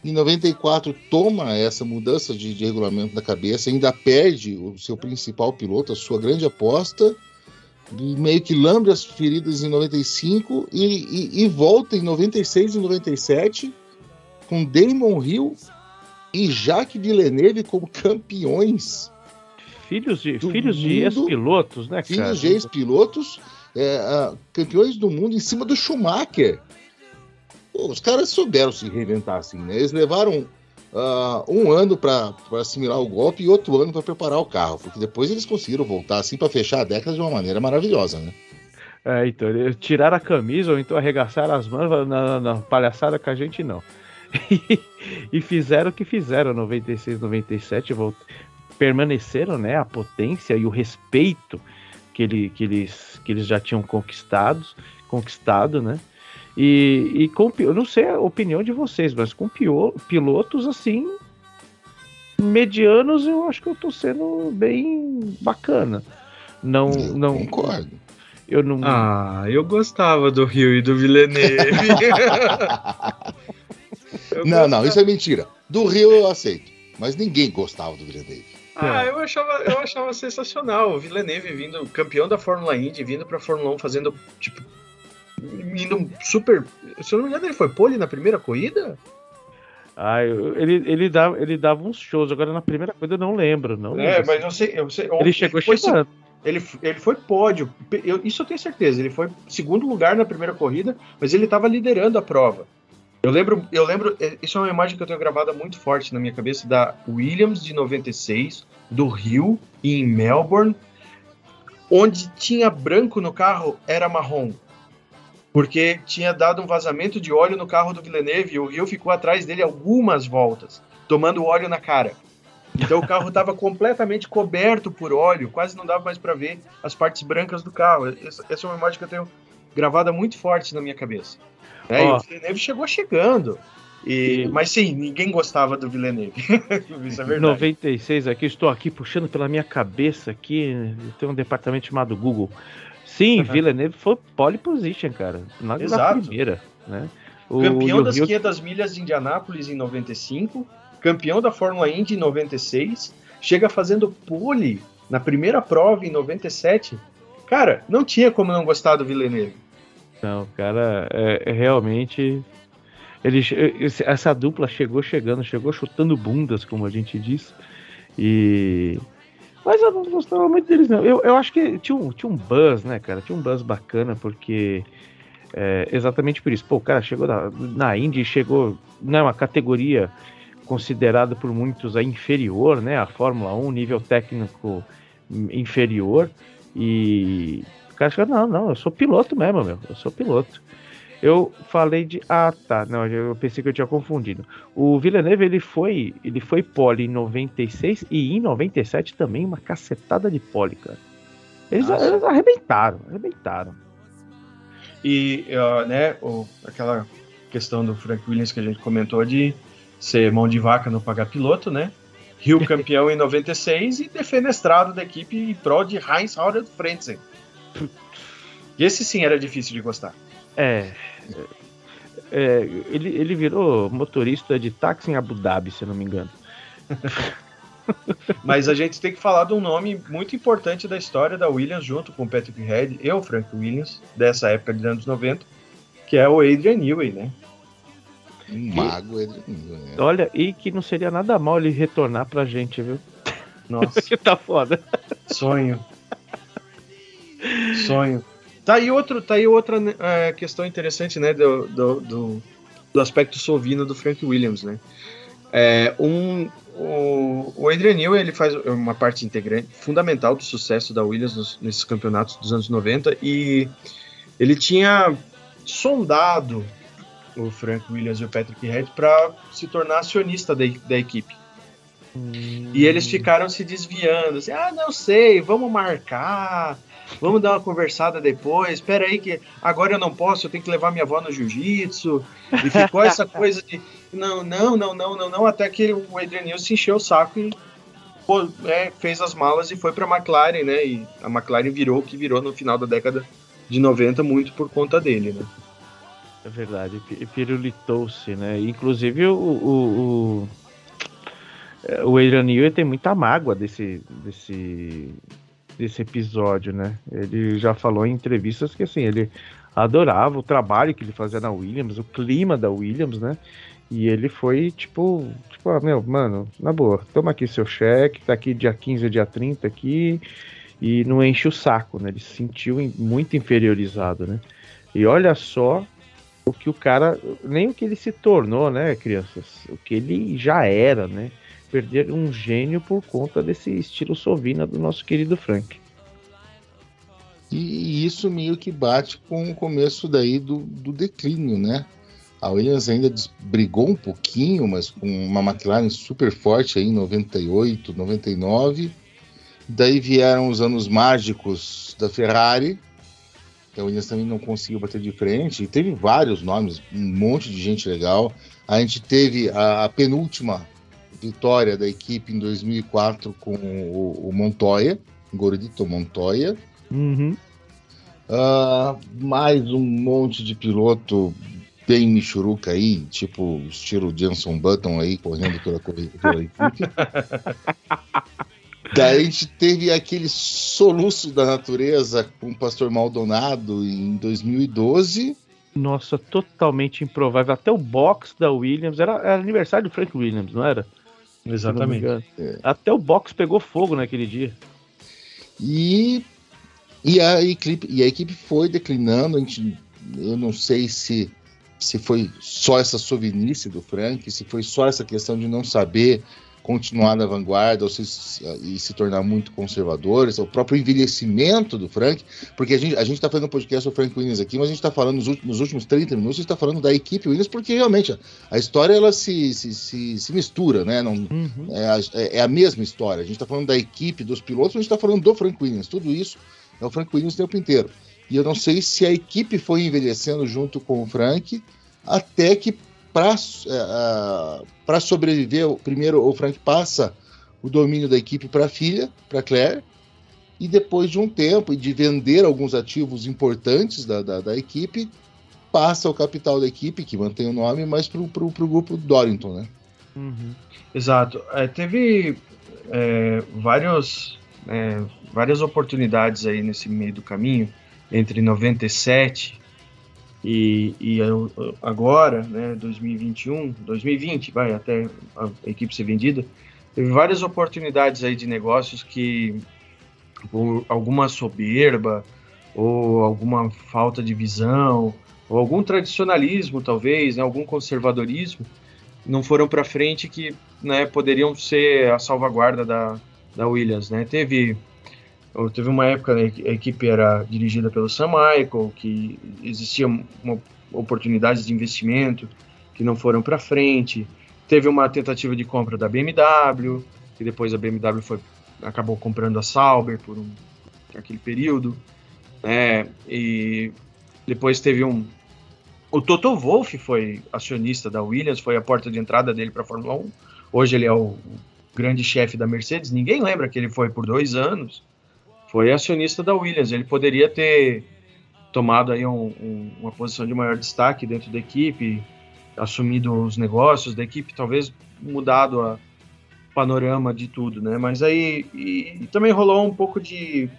em noventa e quatro toma essa mudança de, de regulamento na cabeça, ainda perde o seu principal piloto, a sua grande aposta, meio que lambe as feridas em noventa e cinco e, e, e volta em noventa e seis e noventa e sete com Damon Hill e Jacques Villeneuve como campeões. Filhos de, filhos de ex-pilotos, né, cara? Filhos de ex-pilotos, é, campeões do mundo em cima do Schumacher. Pô, os caras souberam se reinventar assim, né? Eles levaram Uh, um ano para assimilar o golpe e outro ano para preparar o carro, porque depois eles conseguiram voltar assim para fechar a década de uma maneira maravilhosa, né? É, então, tiraram a camisa ou então arregaçaram as mãos, não, não, não, palhaçada com a gente não. E, e fizeram o que fizeram, noventa e seis, noventa e sete, volt... permaneceram, né, a potência e o respeito que, ele, que, eles, que eles já tinham conquistado, conquistado, né? E, e com, eu não sei a opinião de vocês, mas com pio, pilotos assim medianos, eu acho que eu tô sendo bem bacana. Não, eu não concordo. Eu não... Ah, eu gostava do Rio e do Villeneuve. Não, não, isso é mentira. Do Rio eu aceito, mas ninguém gostava do Villeneuve. Ah, é. eu, achava, eu achava sensacional o Villeneuve vindo, campeão da Fórmula Indy, vindo pra Fórmula um fazendo, tipo, indo super... Se eu não me engano, ele foi pole na primeira corrida? Ah, ele, ele, dava, ele dava uns shows. Agora na primeira corrida eu não lembro. Não é, lembro. Mas eu sei... Eu sei ele chegou chegando. Ele, ele foi pódio, eu, isso eu tenho certeza, ele foi segundo lugar na primeira corrida, mas ele estava liderando a prova. Eu lembro, eu lembro, isso é uma imagem que eu tenho gravada muito forte na minha cabeça, da Williams de noventa e seis, do Rio e em Melbourne, onde tinha branco no carro, era marrom, porque tinha dado um vazamento de óleo no carro do Villeneuve e o Rio ficou atrás dele algumas voltas, tomando óleo na cara. Então o carro estava completamente coberto por óleo, quase não dava mais para ver as partes brancas do carro. Essa, essa é uma imagem que eu tenho gravada muito forte na minha cabeça. Né? Oh. E o Villeneuve chegou chegando. E... E... Mas sim, ninguém gostava do Villeneuve. Isso é verdade. noventa e seis aqui, estou aqui puxando pela minha cabeça aqui, tem um departamento chamado Google. Sim, uhum. Villeneuve foi pole position, cara. Na, na primeira. Né? O, Campeão o das Rio... quinhentas milhas de Indianápolis em noventa e cinco... Campeão da Fórmula Indy em noventa e seis, chega fazendo pole na primeira prova em noventa e sete. Cara, não tinha como não gostar do Villeneuve. Não, cara, é, é realmente... Ele, essa dupla chegou chegando, chegou chutando bundas, como a gente diz. E... Mas eu não gostava muito deles, não. Eu, eu acho que tinha um, tinha um buzz, né, cara? Tinha um buzz bacana, porque... É, exatamente por isso. Pô, o cara chegou na, na Indy, chegou... Não é uma categoria... considerado por muitos a inferior, né, a Fórmula um, nível técnico inferior, e o cara fica, não, não, eu sou piloto mesmo, meu, eu sou piloto. Eu falei de, ah, tá, não, eu pensei que eu tinha confundido. O Villeneuve, ele foi, ele foi pole em noventa e seis e em noventa e sete também, uma cacetada de pole, cara. Eles, eles arrebentaram, arrebentaram. E, uh, né, o, aquela questão do Frank Williams que a gente comentou de ser mão de vaca, não pagar piloto, né? Rio campeão em noventa e seis e defenestrado da equipe em prol de Heinz Harald Frentzen. E esse sim era difícil de gostar. É. é ele, ele virou motorista de táxi em Abu Dhabi, se eu não me engano. Mas a gente tem que falar de um nome muito importante da história da Williams, junto com o Patrick Head e o Frank Williams, dessa época dos anos noventa, que é o Adrian Newey, né? Um que, mago ele, né? Olha, e que não seria nada mal ele retornar pra gente, viu? Nossa. Que tá foda. Sonho. Sonho. Tá aí, outro, tá aí outra é, questão interessante, né? Do, do, do, do aspecto sovino do Frank Williams, né? É, um, o, o Adrian Newey, ele faz uma parte integrante, fundamental do sucesso da Williams nos, nesses campeonatos dos anos noventa, e ele tinha sondado o Frank Williams e o Patrick Head para se tornar acionista da, da equipe. Hum. E eles ficaram se desviando, assim, ah, não sei, vamos marcar, vamos dar uma conversada depois, espera aí que agora eu não posso, eu tenho que levar minha avó no jiu-jitsu. E ficou essa coisa de não, não, não, não, não, não, até que o Adrian Newey se encheu o saco e pô, é, fez as malas e foi para a McLaren, né? E a McLaren virou o que virou no final da década de noventa, muito por conta dele, né? É verdade, pirulitou-se, né? Inclusive o, o, o, o Adrian Newey tem muita mágoa desse, desse, desse episódio, né? Ele já falou em entrevistas que assim, ele adorava o trabalho que ele fazia na Williams, o clima da Williams, né? E ele foi tipo, tipo, ah, meu, mano, na boa, toma aqui seu cheque, tá aqui dia quinze, dia trinta aqui, e não enche o saco, né? Ele se sentiu muito inferiorizado, né? E olha só o que o cara, nem o que ele se tornou, né, crianças, o que ele já era, né, perder um gênio por conta desse estilo sovina do nosso querido Frank. E isso meio que bate com o começo daí do, do declínio, né, a Williams ainda brigou um pouquinho, mas com uma McLaren super forte aí em noventa e oito, noventa e nove, daí vieram os anos mágicos da Ferrari, que a Williams também não conseguiu bater de frente, e teve vários nomes, um monte de gente legal. A gente teve a, a penúltima vitória da equipe em dois mil e quatro com o, o Montoya, Gordito Montoya. Uhum. Uh, mais um monte de piloto bem michuruca aí, tipo estilo Jenson Button aí, correndo pela, pela equipe. Daí a gente teve aquele soluço da natureza com o Pastor Maldonado em dois mil e doze. Nossa, totalmente improvável. Até o box da Williams, era, era aniversário do Frank Williams, não era? Exatamente. Não é. Até o box pegou fogo naquele dia. E, e, a, equipe, e a equipe foi declinando. A gente, eu não sei se, se foi só essa sovinice do Frank, se foi só essa questão de não saber continuar na vanguarda ou se, e se tornar muito conservadores, o próprio envelhecimento do Frank, porque a gente a gente está fazendo um podcast do Frank Williams aqui, mas a gente está falando nos últimos, nos últimos trinta minutos, a gente está falando da equipe Williams, porque realmente a, a história ela se, se, se, se mistura, né? Não, uhum. é, a, é a mesma história, a gente está falando da equipe, dos pilotos, a gente está falando do Frank Williams, tudo isso é o Frank Williams o tempo inteiro, e eu não sei se a equipe foi envelhecendo junto com o Frank, até que para uh, sobreviver, primeiro o Frank passa o domínio da equipe para a filha, para a Claire, e depois de um tempo e de vender alguns ativos importantes da, da, da equipe, passa o capital da equipe, que mantém o nome, mas para o grupo Dorrington, né? Uhum. Exato. É, teve é, vários, é, várias oportunidades aí nesse meio do caminho, entre noventa e sete... E, e agora, né, dois mil e vinte e um, dois mil e vinte, vai até a equipe ser vendida, teve várias oportunidades aí de negócios que, por alguma soberba, ou alguma falta de visão, ou algum tradicionalismo, talvez, né, algum conservadorismo, não foram para frente que, né, poderiam ser a salvaguarda da, da Williams, né? Teve... Teve uma época, né, que a equipe era dirigida pelo Sam Michael, que existia uma oportunidades de investimento que não foram para frente. Teve uma tentativa de compra da B M W, que depois a B M W foi, acabou comprando a Sauber por um, aquele período. É, e depois teve um... O Toto Wolff foi acionista da Williams, foi a porta de entrada dele para a Fórmula um. Hoje ele é o grande chefe da Mercedes. Ninguém lembra que ele foi por dois anos. Foi acionista da Williams, ele poderia ter tomado aí um, um, uma posição de maior destaque dentro da equipe, assumido os negócios da equipe, talvez mudado o panorama de tudo, né? Mas aí e, e também rolou um pouco de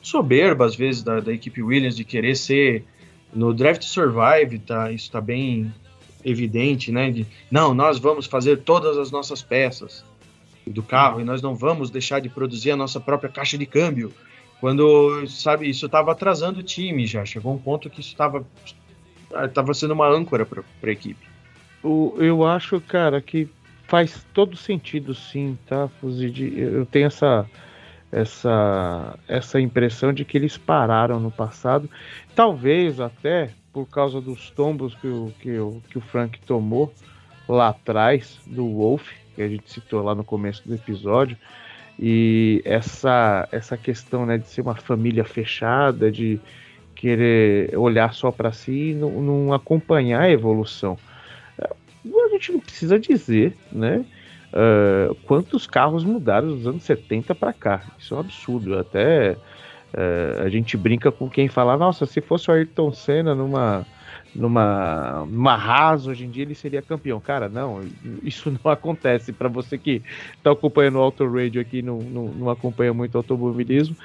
soberba, às vezes, da, da equipe Williams, de querer ser, no Drive to Survive, tá, isso está bem evidente, né? De, não, nós vamos fazer todas as nossas peças do carro, e nós não vamos deixar de produzir a nossa própria caixa de câmbio, quando, sabe, isso estava atrasando o time já, chegou um ponto que isso estava estava sendo uma âncora para a equipe. O, eu acho, cara, que faz todo sentido sim, tá, Fuzid? Eu tenho essa, essa, essa impressão de que eles pararam no passado, talvez até por causa dos tombos que o, que o, que o Frank tomou lá atrás, do Wolff, que a gente citou lá no começo do episódio, e essa, essa questão, né, de ser uma família fechada, de querer olhar só para si e não, não acompanhar a evolução. A gente não precisa dizer, né, uh, quantos carros mudaram dos anos setenta para cá. Isso é um absurdo. Até uh, a gente brinca com quem fala, nossa, se fosse o Ayrton Senna numa... numa, numa Haas, hoje em dia ele seria campeão. Cara, não, isso não acontece. Para você que tá acompanhando o Auto Radio aqui, não, não, não acompanha muito automobilismo,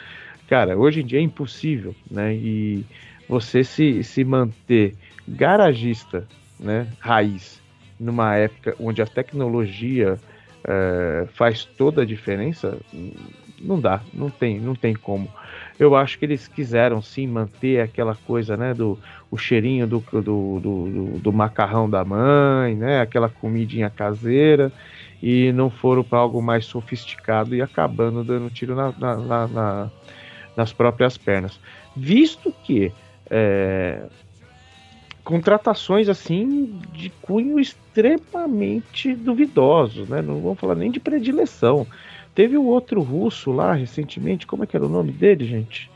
cara, hoje em dia é impossível, né? E você se, se manter garagista, né, raiz, numa época onde a tecnologia é, faz toda a diferença, não dá, não tem, não tem como. Eu acho que eles quiseram sim manter aquela coisa, né, do o cheirinho do, do, do, do, do macarrão da mãe, né, aquela comidinha caseira, e não foram para algo mais sofisticado e acabando dando tiro na, na, na, na, nas próprias pernas. Visto que é, contratações assim de cunho extremamente duvidoso, né, não vamos falar nem de predileção. Teve o outro russo lá recentemente, como é que era o nome dele, gente?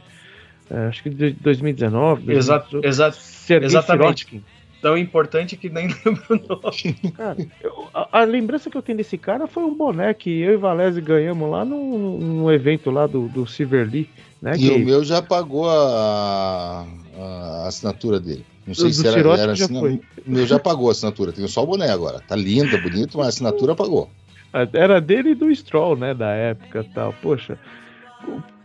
É, acho que de dois mil e dezenove. Exato, dois mil e dezoito, exato, Sergei exatamente. Sirotkin. tão importante que nem lembro o nome. Cara, eu, a, a lembrança que eu tenho desse cara foi um boné que eu e Valese ganhamos lá num, num evento lá do, do Silverly, né? E que... o meu já pagou a, a assinatura dele. Não sei do, se do era, era já assina... foi. O meu já pagou a assinatura, tenho só o boné agora. Tá lindo, bonito, mas a assinatura pagou. Era dele e do Stroll, né? Da época e tal. Poxa.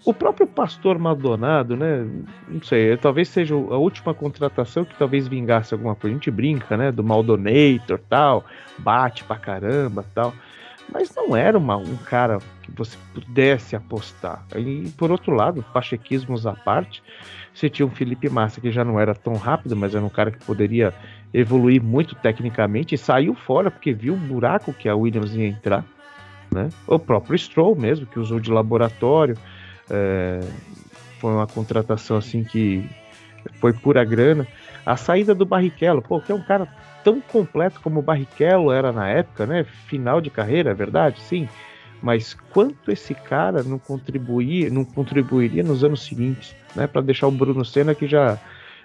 O próprio Pastor Maldonado, né? Não sei, talvez seja a última contratação que talvez vingasse alguma coisa. A gente brinca, né? Do Maldonator e tal, bate pra caramba e tal. Mas não era uma, um cara que você pudesse apostar. E por outro lado, pachequismos à parte, você tinha um Felipe Massa que já não era tão rápido, mas era um cara que poderia evoluir muito tecnicamente e saiu fora porque viu o buraco que a Williams ia entrar, né? O próprio Stroll mesmo, que usou de laboratório. É, foi uma contratação assim que foi pura grana. A saída do Barrichello, pô, que é um cara tão completo como o Barrichello era na época, né? Final de carreira, é verdade, sim. Mas quanto esse cara não contribuir, não contribuiria nos anos seguintes, né? Para deixar o Bruno Senna que já,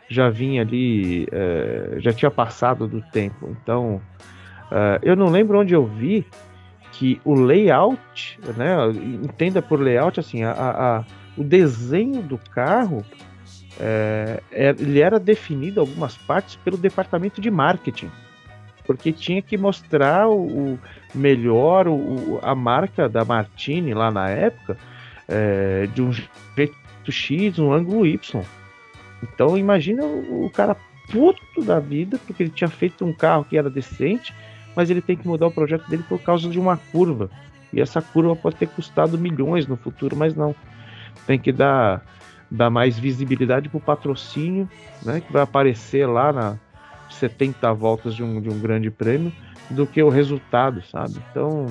já vinha ali, é, já tinha passado do tempo. Então, é, eu não lembro onde eu vi que o layout, né, entenda por layout assim, a, a, o desenho do carro, é, ele era definido algumas partes pelo departamento de marketing, porque tinha que mostrar o, o melhor o, a marca da Martini lá na época, é, de um jeito X, um ângulo Y. Então imagina o, o cara puto da vida, porque ele tinha feito um carro que era decente, mas ele tem que mudar o projeto dele por causa de uma curva. E essa curva pode ter custado milhões no futuro, mas não. Tem que dar, dar mais visibilidade para o patrocínio, né, que vai aparecer lá nas setenta voltas de um, de um grande prêmio, do que o resultado, sabe? Então,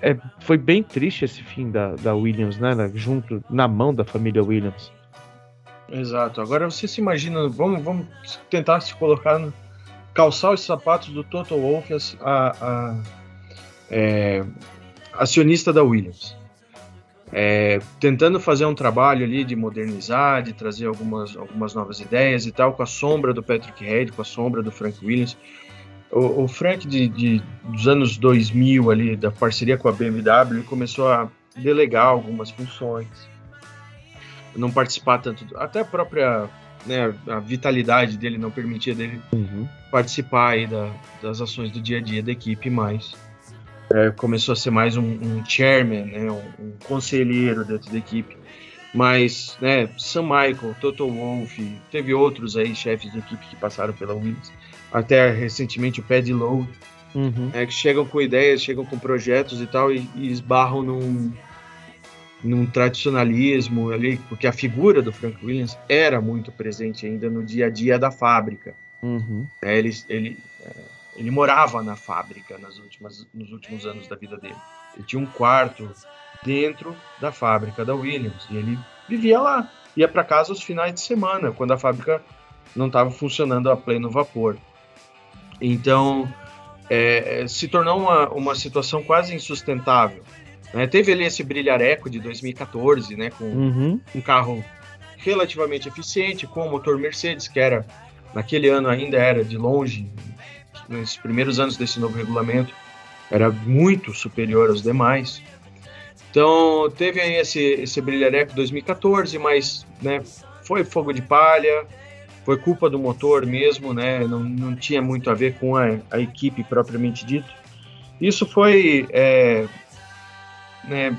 é, foi bem triste esse fim da, da Williams, né, né, junto, na mão da família Williams. Exato. Agora você se imagina, vamos, vamos tentar se colocar... no... calçar os sapatos do Toto Wolff, a, a, é, acionista da Williams, é, tentando fazer um trabalho ali de modernizar, de trazer algumas, algumas novas ideias e tal, com a sombra do Patrick Head, com a sombra do Frank Williams. O, o Frank de, de, dos anos dois mil ali, da parceria com a B M W, ele começou a delegar algumas funções, não participar tanto, até a própria, né, a vitalidade dele não permitia dele uhum. participar aí da, das ações do dia a dia da equipe, mas é, começou a ser mais um, um chairman, né, um, um conselheiro dentro da equipe. Mas, né, Sam Michael, Toto Wolff, teve outros aí chefes de equipe que passaram pela Williams, até recentemente o Paddy Lowe, uhum. é, que chegam com ideias, chegam com projetos e tal, e, e esbarram num... num tradicionalismo ali, porque a figura do Frank Williams era muito presente ainda no dia a dia da fábrica. Uhum. É, ele, ele, ele morava na fábrica nas últimas, nos últimos anos da vida dele. Ele tinha um quarto dentro da fábrica da Williams e ele vivia lá, ia para casa aos finais de semana, quando a fábrica não estava funcionando a pleno vapor. Então, é, se tornou uma, uma situação quase insustentável. É, teve ali esse brilhareco de dois mil e catorze, né, com uhum. um carro relativamente eficiente, com o motor Mercedes, que era, naquele ano ainda era de longe, nos primeiros anos desse novo regulamento, era muito superior aos demais. Então, teve aí esse, esse brilhareco dois mil e catorze, mas, né, foi fogo de palha, foi culpa do motor mesmo, né, não, não tinha muito a ver com a, a equipe propriamente dito. Isso foi... É, né,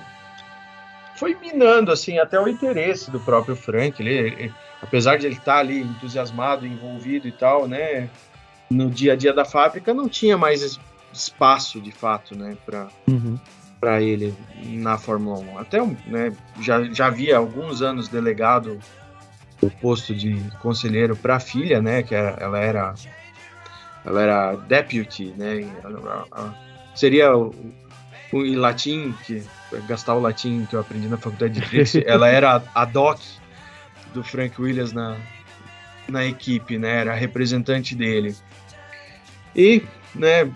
foi minando assim, até o interesse do próprio Frank. Ele, ele, apesar de ele estar ali entusiasmado, envolvido e tal, né, no dia a dia da fábrica, não tinha mais espaço de fato, né, para uhum. para ele na Fórmula um. Até, né, já, já havia alguns anos delegado o posto de conselheiro para a filha, né, que era, ela, era, ela era deputy, né, ela, ela, seria o em latim, que gastar o latim que eu aprendi na faculdade de Direito, ela era a, a doc do Frank Williams na, na equipe, né, era a representante dele. E, né,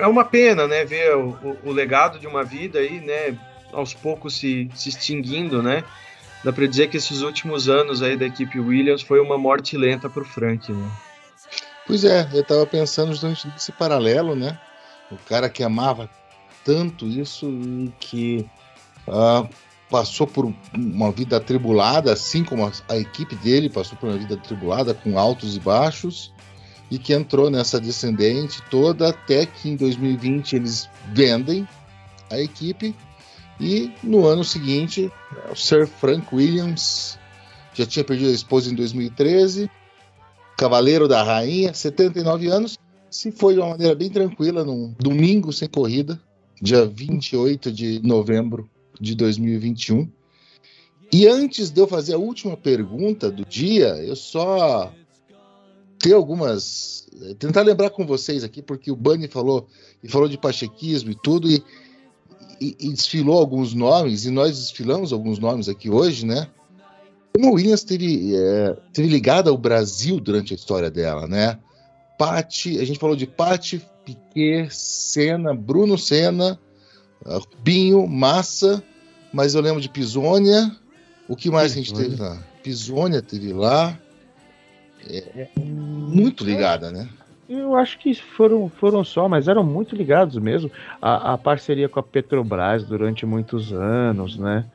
é uma pena, né, ver o, o, o legado de uma vida aí, né, aos poucos se, se extinguindo, né. Dá para dizer que esses últimos anos aí da equipe Williams foi uma morte lenta para o Frank, né. Pois é, eu estava pensando justamente nesse paralelo, né? O cara que amava tanto isso e que ah, passou por uma vida atribulada, assim como a, a equipe dele passou por uma vida atribulada, com altos e baixos, e que entrou nessa descendente toda até que em dois mil e vinte eles vendem a equipe e no ano seguinte o Sir Frank Williams já tinha perdido a esposa em dois mil e treze, cavaleiro da rainha, setenta e nove anos, se foi de uma maneira bem tranquila, num domingo sem corrida, dia vinte e oito de novembro de dois mil e vinte e um. E antes de eu fazer a última pergunta do dia, eu só ter algumas... tentar lembrar com vocês aqui, porque o Bunny falou, e falou de pachequismo e tudo, e, e, e desfilou alguns nomes, e nós desfilamos alguns nomes aqui hoje, né? Como a Williams teve, é, teve ligada ao Brasil durante a história dela, né? Patti, a gente falou de Patti, Piquet, Senna, Bruno Senna, Binho, Massa, mas eu lembro de Pisônia. O que mais Pisônia. A gente teve lá? Pisônia teve lá. É, muito ligada, né? Eu acho que foram, foram só, mas eram muito ligados mesmo. A, a parceria com a Petrobras durante muitos anos, né?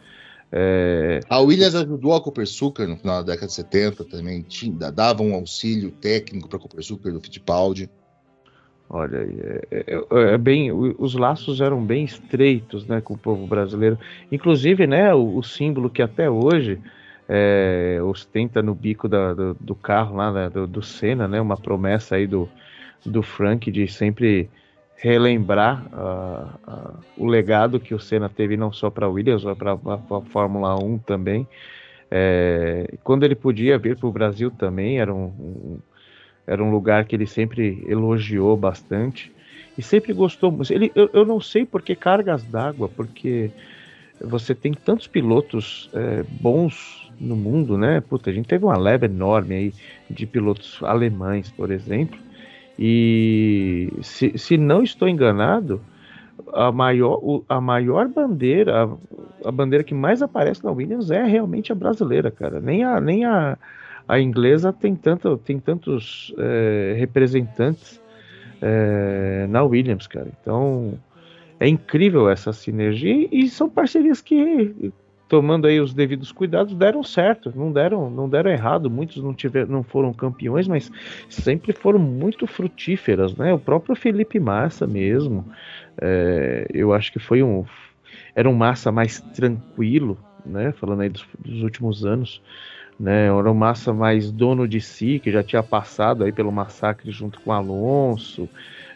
É... A Williams ajudou a Copersucar no final da década de setenta também, tinha, dava um auxílio técnico para a Copersucar do Fittipaldi. Olha, é, é, é bem, os laços eram bem estreitos, né, com o povo brasileiro. Inclusive, né, o, o símbolo que até hoje é, ostenta no bico da, do, do carro lá, né, do, do Senna, né, uma promessa aí do, do Frank de sempre relembrar uh, uh, o legado que o Senna teve não só para a Williams, mas para a Fórmula um também. É, quando ele podia vir para o Brasil também, era um, um, era um lugar que ele sempre elogiou bastante e sempre gostou. Ele, eu, eu não sei por que cargas d'água, porque você tem tantos pilotos é, bons no mundo, né? Puta, a gente teve uma leva enorme aí de pilotos alemães, por exemplo. E se, se não estou enganado, a maior, a maior bandeira, a, a bandeira que mais aparece na Williams é realmente a brasileira, cara. Nem a, nem a, a inglesa tem, tanto, tem tantos é, representantes é, na Williams, cara. Então é incrível essa sinergia e são parcerias que, tomando aí os devidos cuidados, deram certo, não deram, não deram errado, muitos não, tiver, não foram campeões, mas sempre foram muito frutíferas, né? O próprio Felipe Massa mesmo, é, eu acho que foi um, era um Massa mais tranquilo, né? Falando aí dos, dos últimos anos, né? Era um Massa mais dono de si, que já tinha passado aí pelo massacre junto com Alonso,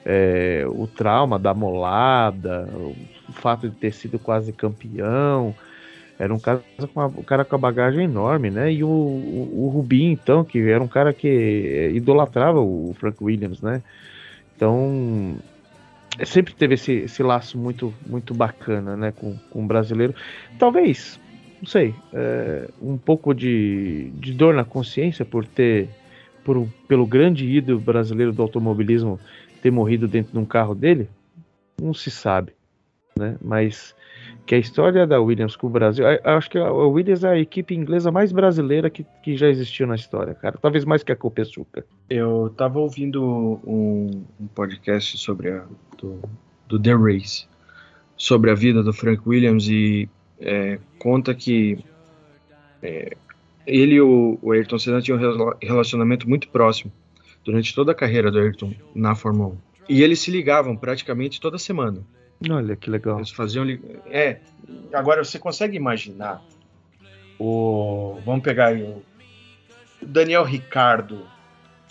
é, o trauma da molada, o fato de ter sido quase campeão. Era um cara com, a, um cara com a bagagem enorme, né? E o, o, o Rubinho, então, que era um cara que idolatrava o Frank Williams, né? Então, sempre teve esse, esse laço muito, muito bacana, né? Com, com o brasileiro. Talvez, não sei, é, um pouco de, de dor na consciência por ter, por, pelo grande ídolo brasileiro do automobilismo ter morrido dentro de um carro dele, não se sabe, né? Mas... que a história da Williams com o Brasil, acho que a Williams é a equipe inglesa mais brasileira que, que já existiu na história, cara, talvez mais que a Copersucar. Eu tava ouvindo um, um podcast sobre a, do, do The Race, sobre a vida do Frank Williams e é, conta que é, ele e o, o Ayrton Senna tinham um relacionamento muito próximo durante toda a carreira do Ayrton na Fórmula um, e eles se ligavam praticamente toda semana. Olha, que legal. Eles faziam... É, agora você consegue imaginar o... Vamos pegar aí o Daniel Ricciardo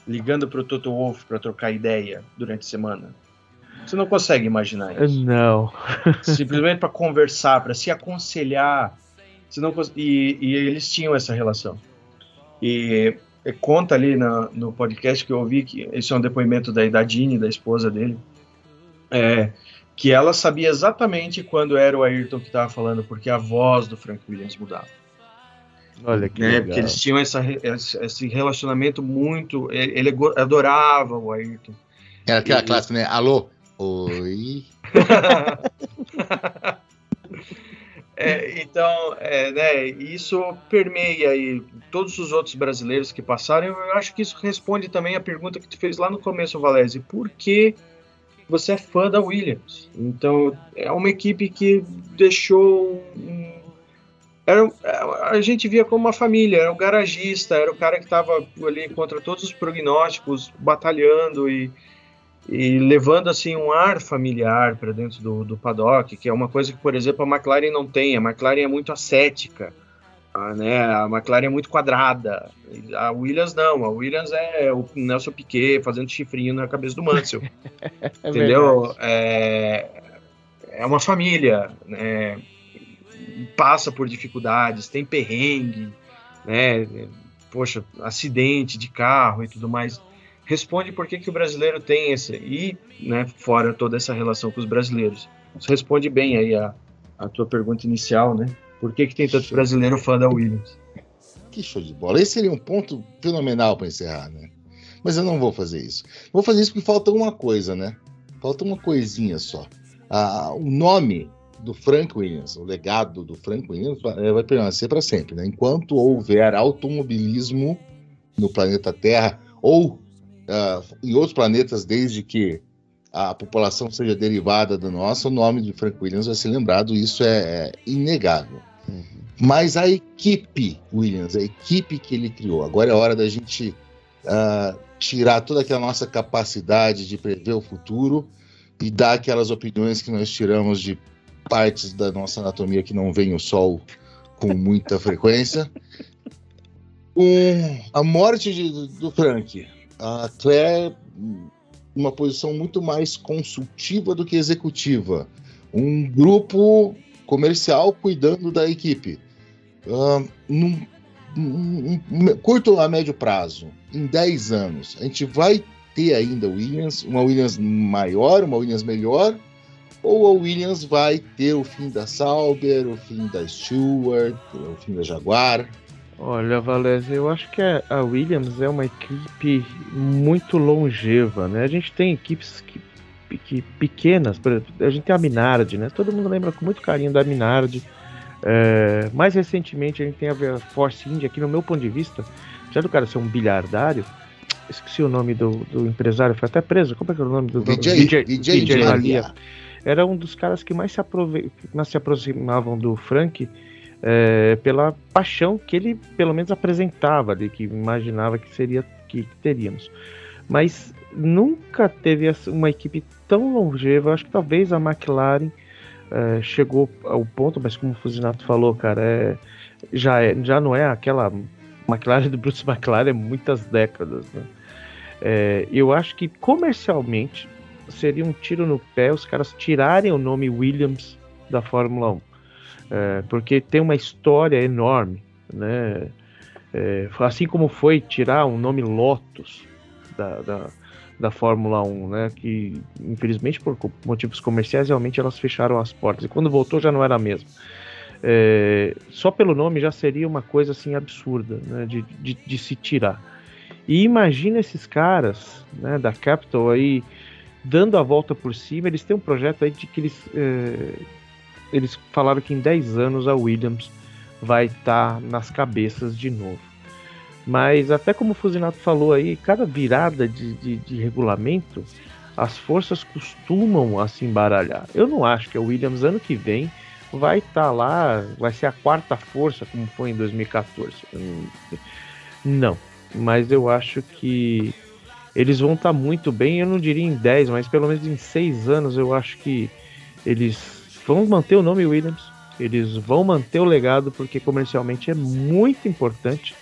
ligando pro Toto Wolff para trocar ideia durante a semana. Você não consegue imaginar isso. Não. Simplesmente para conversar, para se aconselhar. Você não cons... e, e eles tinham essa relação. E, e conta ali na, no podcast que eu ouvi, que esse é um depoimento da Idadine, da esposa dele. É... que ela sabia exatamente quando era o Ayrton que estava falando, porque a voz do Frank Williams mudava. Olha que legal. É, porque eles tinham essa, esse relacionamento muito... Ele adorava o Ayrton. Era aquela e... clássica, né? Alô? Oi? É, então, é, né, isso permeia aí todos os outros brasileiros que passaram. Eu acho que isso responde também a pergunta que tu fez lá no começo, Valese. Por que você é fã da Williams? Então, é uma equipe que deixou... Um, era, a gente via como uma família, era o garagista, era o cara que estava ali contra todos os prognósticos, batalhando e... e levando assim um ar familiar para dentro do, do paddock, que é uma coisa que, por exemplo, a McLaren não tem. A McLaren é muito ascética, né? A McLaren é muito quadrada. A Williams não, a Williams é o Nelson Piquet fazendo chifrinho na cabeça do Mansell. É, entendeu? É, é uma família, né? Passa por dificuldades, tem perrengue, né? Poxa, acidente de carro e tudo mais. Responde por que, que o brasileiro tem esse, e né, fora toda essa relação com os brasileiros. Você responde bem aí a, a tua pergunta inicial, né? Por que, que tem tanto brasileiro fã da Williams? Que show de bola! Esse seria um ponto fenomenal para encerrar, né? Mas eu não vou fazer isso. Vou fazer isso porque falta uma coisa, né? Falta uma coisinha só. Ah, o nome do Frank Williams, o legado do Frank Williams, vai permanecer para sempre, né? Enquanto houver automobilismo no planeta Terra, ou Uh, em outros planetas, desde que a população seja derivada da nossa, o nome de Frank Williams vai ser lembrado, isso é, é inegável. Uhum. Mas a equipe Williams, a equipe que ele criou, agora é hora da gente uh, tirar toda aquela nossa capacidade de prever o futuro e dar aquelas opiniões que nós tiramos de partes da nossa anatomia que não veem o sol com muita frequência. Um, a morte de, do Frank... A Claire, uma posição muito mais consultiva do que executiva. Um grupo comercial cuidando da equipe. Uh, num, num, num, curto a médio prazo, em dez anos, a gente vai ter ainda Williams, uma Williams maior, uma Williams melhor, ou a Williams vai ter o fim da Sauber, o fim da Stewart, o fim da Jaguar... Olha, Valese, eu acho que a Williams é uma equipe muito longeva, né? A gente tem equipes que, que pequenas, por exemplo, a gente tem a Minardi, né? Todo mundo lembra com muito carinho da Minardi. É, mais recentemente a gente tem a Force India, que no meu ponto de vista, já do cara ser um bilhardário, esqueci o nome do, do empresário, foi até preso, como é que era o nome do... D J Lalia. Era um dos caras que mais se, aprove... mais se aproximavam do Frank... É, pela paixão que ele pelo menos apresentava ali, que imaginava que seria que, que teríamos, mas nunca teve uma equipe tão longeva. Acho que talvez a McLaren é, chegou ao ponto, mas como o Fusinato falou, cara, é, já, é, já não é aquela McLaren do Bruce McLaren, é muitas décadas, né? É, eu acho que comercialmente seria um tiro no pé os caras tirarem o nome Williams da Fórmula um. É, porque tem uma história enorme, né? É, assim como foi tirar o nome Lotus da, da, da Fórmula um, né? Que infelizmente por motivos comerciais realmente elas fecharam as portas, e quando voltou já não era a mesma. É, só pelo nome já seria uma coisa assim absurda, né? de, de, de se tirar. E imagina esses caras, né, da Capital aí dando a volta por cima. Eles têm um projeto aí de que eles... É, eles falaram que em dez anos a Williams vai estar tá nas cabeças de novo. Mas até como o Fusinato falou aí, cada virada de, de, de regulamento, as forças costumam a se embaralhar. Eu não acho que a Williams ano que vem vai estar tá lá, vai ser a quarta força como foi em dois mil e catorze. Não, mas eu acho que eles vão estar tá muito bem. Eu não diria em dez, mas pelo menos em seis anos eu acho que eles... vão manter o nome Williams, eles vão manter o legado, porque comercialmente é muito importante,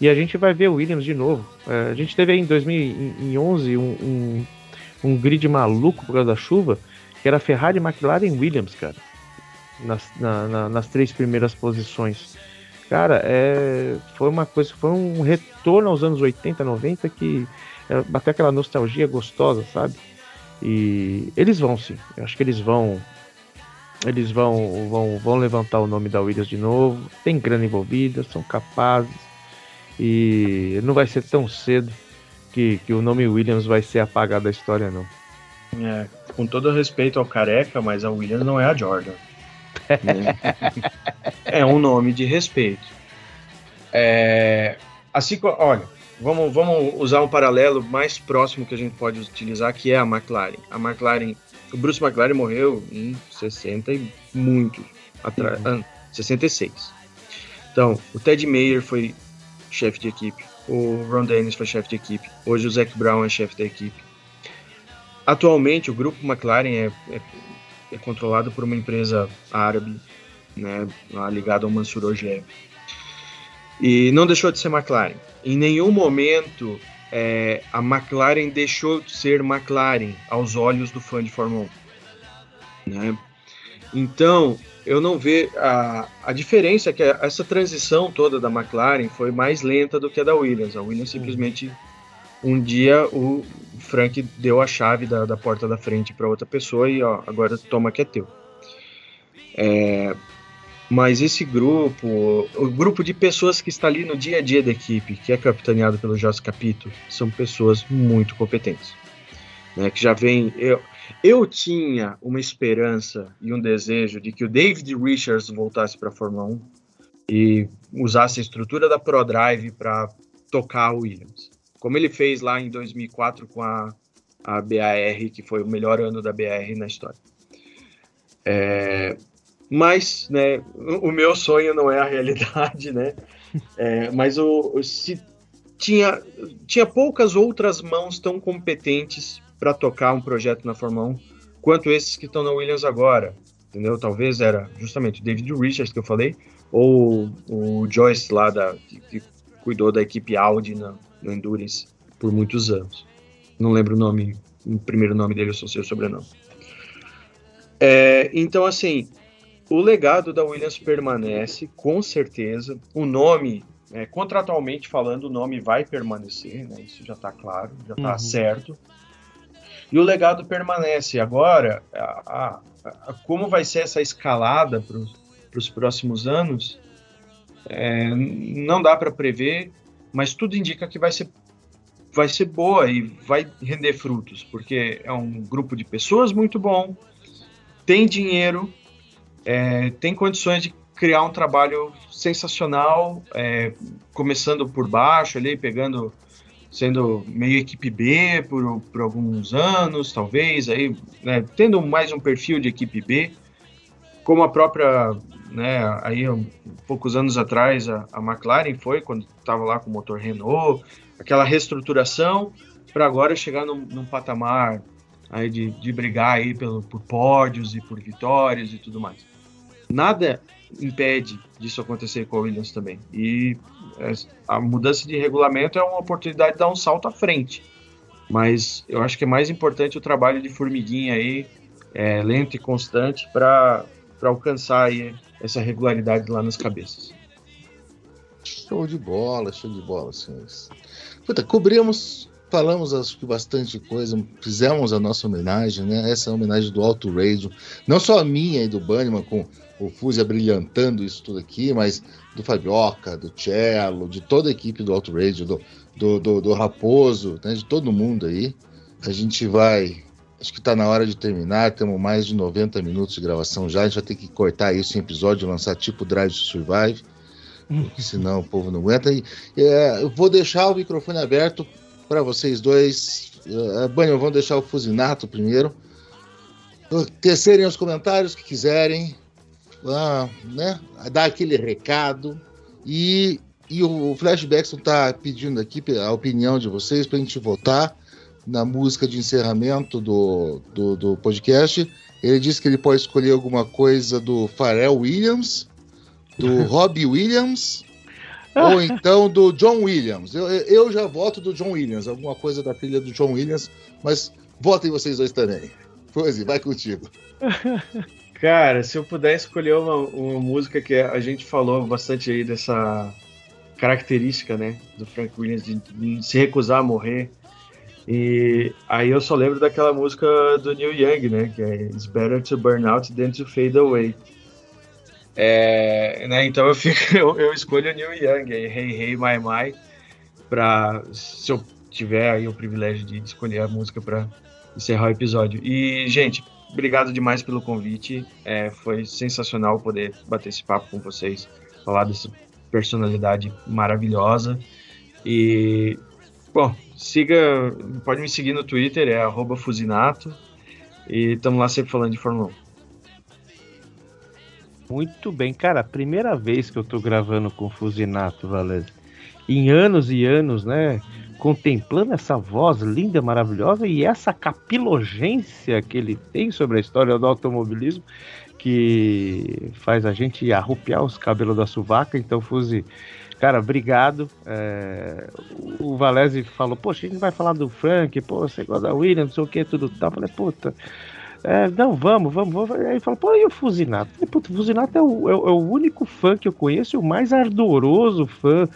e a gente vai ver o Williams de novo. É, a gente teve aí em dois mil e onze um, um, um grid maluco por causa da chuva, que era Ferrari, McLaren e Williams, cara, nas, na, na, nas três primeiras posições. Cara, é, foi uma coisa, foi um retorno aos anos oitenta, noventa, que é, bateu aquela nostalgia gostosa, sabe? E eles vão sim, eu acho que eles vão... Eles vão, vão, vão levantar o nome da Williams de novo. Tem grana envolvida, são capazes. E não vai ser tão cedo que, que o nome Williams vai ser apagado da história, não. É, com todo respeito ao Careca, mas a Williams não é a Jordan. Né? É um nome de respeito. É, assim, olha, vamos, vamos usar um paralelo mais próximo que a gente pode utilizar, que é a McLaren. A McLaren, o Bruce McLaren morreu em sessenta e muito, atra- uhum. sessenta e seis. Então, o Ted Mayer foi chefe de equipe, o Ron Dennis foi chefe de equipe, hoje o Zac Brown é chefe da equipe. Atualmente, o grupo McLaren é, é, é controlado por uma empresa árabe, né, ligada ao Mansur Ojeb. E não deixou de ser McLaren. Em nenhum momento é, a McLaren deixou de ser McLaren aos olhos do fã de Fórmula um. Né? Então, eu não vejo... A, a diferença é que essa transição toda da McLaren foi mais lenta do que a da Williams. A Williams simplesmente... Um dia o Frank deu a chave da, da porta da frente para outra pessoa e ó, agora toma que é teu. É, mas esse grupo, o grupo de pessoas que está ali no dia a dia da equipe, que é capitaneado pelo Jos Capito, são pessoas muito competentes. Né, que já vem, eu, eu tinha uma esperança e um desejo de que o David Richards voltasse para a Fórmula um e usasse a estrutura da ProDrive para tocar a Williams. Como ele fez lá em dois mil e quatro com a, a B A R, que foi o melhor ano da B A R na história. É, mas, né, o meu sonho não é a realidade, né? É, mas o, o, se tinha, tinha poucas outras mãos tão competentes para tocar um projeto na Fórmula um quanto esses que estão na Williams agora, entendeu? Talvez era justamente o David Richards que eu falei, ou o Joyce lá, da, que, que cuidou da equipe Audi na no Endurance por muitos anos. Não lembro o nome, o primeiro nome dele, eu só sei o sobrenome. É, então, assim, o legado da Williams permanece, com certeza. O nome, é, contratualmente falando, o nome vai permanecer, né? Isso já está claro, já está uhum. certo. E o legado permanece. Agora, a, a, a, como vai ser essa escalada para os próximos anos, é, não dá para prever. Mas tudo indica que vai ser, vai ser boa e vai render frutos, porque é um grupo de pessoas muito bom, tem dinheiro, é, tem condições de criar um trabalho sensacional, é, começando por baixo, ali, pegando, sendo meio equipe B por, por alguns anos, talvez, aí, né, tendo mais um perfil de equipe B, como a própria... Né, aí, um, poucos anos atrás, a, a McLaren foi, quando estava lá com o motor Renault, aquela reestruturação, para agora chegar num, num patamar aí de, de brigar aí pelo, por pódios e por vitórias e tudo mais. Nada impede disso acontecer com a Williams também. E a mudança de regulamento é uma oportunidade de dar um salto à frente. Mas eu acho que é mais importante o trabalho de formiguinha aí, é, lento e constante, para alcançar aí essa regularidade lá nas cabeças. Show de bola, show de bola, senhores. Puta, cobrimos, falamos acho que bastante coisa, fizemos a nossa homenagem, né? Essa é a homenagem do Auto Radio, não só a minha e do Banniman, com o Fusia brilhantando isso tudo aqui, mas do Fabioca, do Cello, de toda a equipe do Auto Radio, do, do, do, do Raposo, né? De todo mundo aí. A gente vai... Acho que está na hora de terminar, temos mais de noventa minutos de gravação já, a gente vai ter que cortar isso em episódio, lançar tipo Drive to Survive, porque senão o povo não aguenta. E, é, eu vou deixar o microfone aberto para vocês dois. É, Banho, vamos deixar o Fusinato primeiro. Tecerem os comentários que quiserem, ah, né? Dar aquele recado. E, e o Flashbackson está pedindo aqui a opinião de vocês para a gente votar na música de encerramento do, do, do podcast. Ele disse que ele pode escolher alguma coisa do Pharrell Williams, do Robbie Williams, ou então do John Williams. Eu, eu já voto do John Williams, alguma coisa da trilha do John Williams, mas votem vocês dois também. Pois é, vai contigo. Cara, se eu puder escolher uma, uma música que a gente falou bastante aí dessa característica, né, do Frank Williams de, de se recusar a morrer, e aí eu só lembro daquela música do Neil Young, né, que é It's Better to Burn Out Than to Fade Away, é, né, então eu, fico, eu, eu escolho o Neil Young, aí, Hey Hey My My, pra, se eu tiver aí o privilégio de escolher a música para encerrar o episódio. E gente, Obrigado demais pelo convite, é, foi sensacional poder bater esse papo com vocês, falar dessa personalidade maravilhosa. E, bom, siga, pode me seguir no Twitter, é arroba Fusinato, e estamos lá sempre falando de Fórmula um. Muito bem, cara, primeira vez que eu tô gravando com o Fusinato, Valério, em anos e anos, né, contemplando essa voz linda, maravilhosa e essa capilogência que ele tem sobre a história do automobilismo, que faz a gente arrupiar os cabelos da suvaca. Então, Fuzi, cara, obrigado. É, o Valese falou, poxa, a gente vai falar do Frank, pô, você gosta da Williams, não sei o que, tudo tal. Eu falei, puta, é, não, vamos, vamos, vamos. Aí ele falou, pô, e o Fusinato? Eu falei, puta, o Fusinato é o, é, é o único fã que eu conheço, o mais ardoroso fã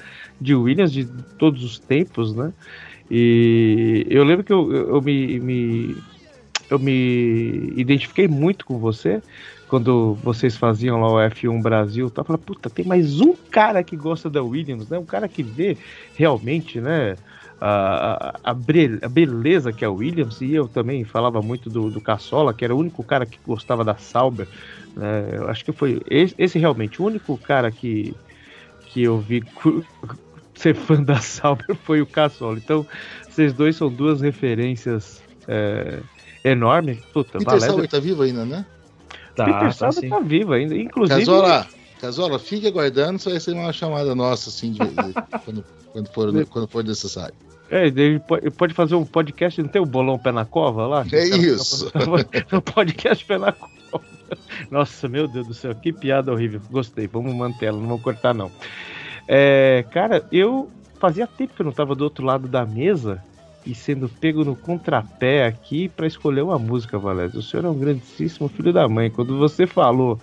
de Williams de todos os tempos, né? E eu lembro que eu, eu me... me eu me identifiquei muito com você quando vocês faziam lá o F um Brasil, tá? Eu falei, puta, tem mais um cara que gosta da Williams, né? Um cara que vê realmente, né, a, a, a beleza que é a Williams. E eu também falava muito do, do Cassola, que era o único cara que gostava da Sauber, né? Eu acho que foi esse, esse realmente o único cara que, que eu vi cu- ser fã da Sauber foi o Cassola. Então, vocês dois são duas referências... É, enorme. Puta, Peter Valézio... Sauber tá vivo ainda, né? Tá, Peter Sauber tá, tá vivo ainda, inclusive... Casola, Casola, fique aguardando, só vai ser uma chamada nossa, assim, de, de, quando, quando, for, quando for necessário. É, ele pode fazer um podcast, não tem o Bolão Pé na Cova lá? É isso! Um podcast Pé na Cova. Nossa, meu Deus do céu, que piada horrível. Gostei, vamos manter ela, não vou cortar, não. É, cara, eu fazia tempo que eu não tava do outro lado da mesa... E sendo pego no contrapé aqui para escolher uma música, Valézio. O senhor é um grandíssimo filho da mãe. Quando você falou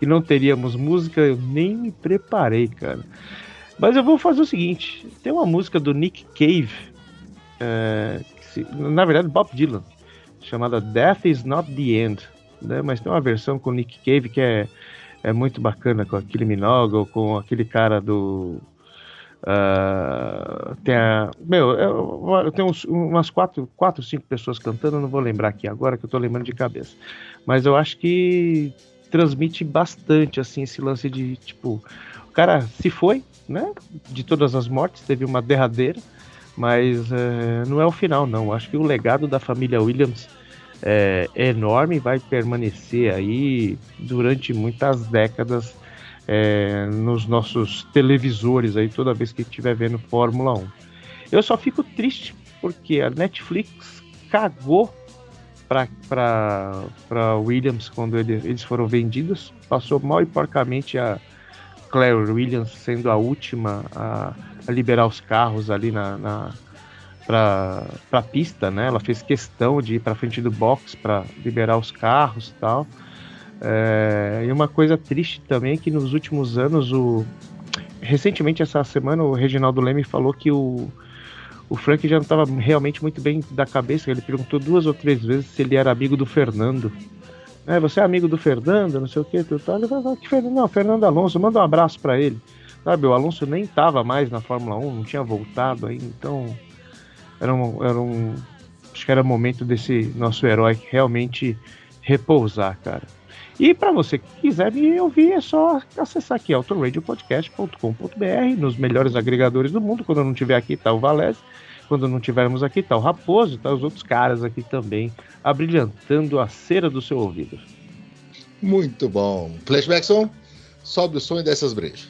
que não teríamos música, eu nem me preparei, cara. Mas eu vou fazer o seguinte: tem uma música do Nick Cave, é, que se, na verdade Bob Dylan, chamada Death is Not the End, né? Mas tem uma versão com o Nick Cave que é, é muito bacana, com aquele Minogue, com aquele cara do... Uh, tem a, meu, eu, eu tenho uns, umas quatro, quatro, cinco pessoas cantando, eu não vou lembrar aqui agora que eu tô lembrando de cabeça, mas eu acho que transmite bastante assim esse lance de tipo, o cara se foi, né? De todas as mortes, teve uma derradeira, mas é, não é o final, não. Acho que o legado da família Williams é, é enorme e vai permanecer aí durante muitas décadas. É, nos nossos televisores aí, toda vez que estiver vendo Fórmula um. Eu só fico triste porque a Netflix cagou para Williams quando ele, eles foram vendidos, passou mal e porcamente a Claire Williams sendo a última a, a liberar os carros ali na, na, para a pista, né? Ela fez questão de ir para frente do box para liberar os carros e tal. É, e uma coisa triste também é que nos últimos anos, o... recentemente essa semana, o Reginaldo Leme falou que o, o Frank já não estava realmente muito bem da cabeça. Ele perguntou duas ou três vezes se ele era amigo do Fernando. É, você é amigo do Fernando, não sei o que. Ele falou, que Fernando? Não, Fernando Alonso, manda um abraço para ele. Sabe, o Alonso nem estava mais na Fórmula um, não tinha voltado ainda, então era um, era um, acho que era o momento desse nosso herói realmente repousar, cara. E para você que quiser me ouvir, é só acessar aqui autoradiopodcast ponto com ponto b r, nos melhores agregadores do mundo. Quando eu não estiver aqui, tá o Valese. Quando não tivermos aqui, tá o Raposo, tá os outros caras aqui também, abrilhantando a cera do seu ouvido. Muito bom. Flashbackson, sobe o som dessas brejas.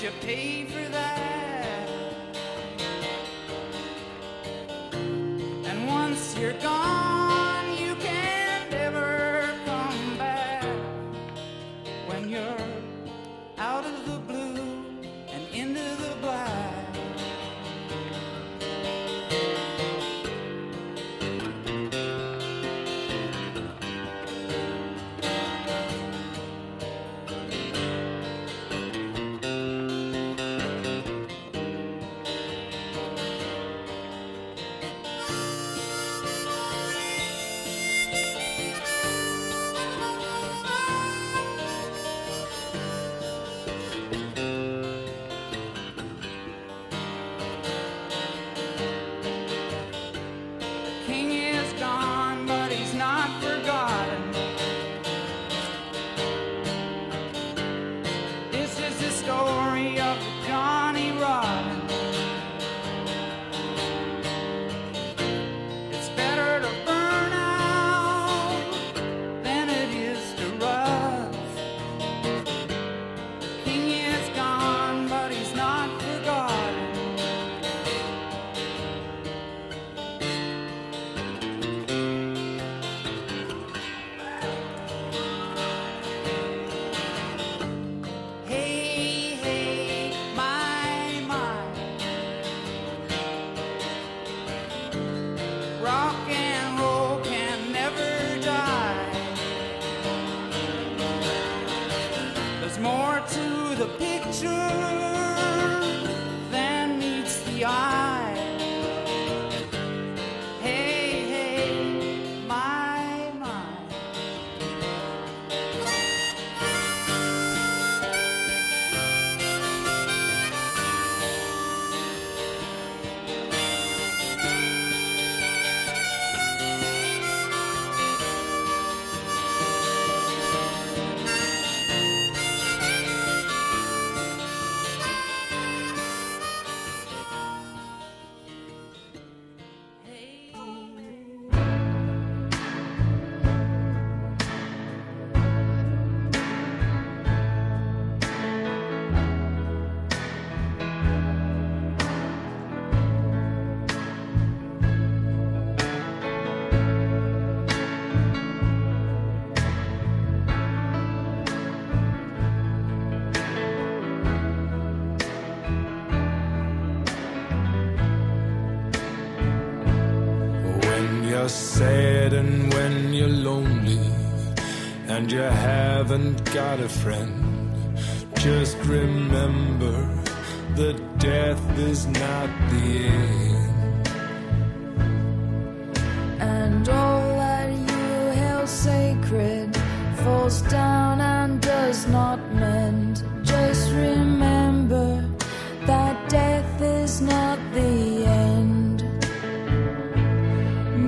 But you pay for that. And once you're gone, you can never come back. When you're out of the blue and into the black, sad, and when you're lonely and you haven't got a friend, just remember that death is not the end. And all that you held sacred falls down and does not mend. Just remember that death is not the end.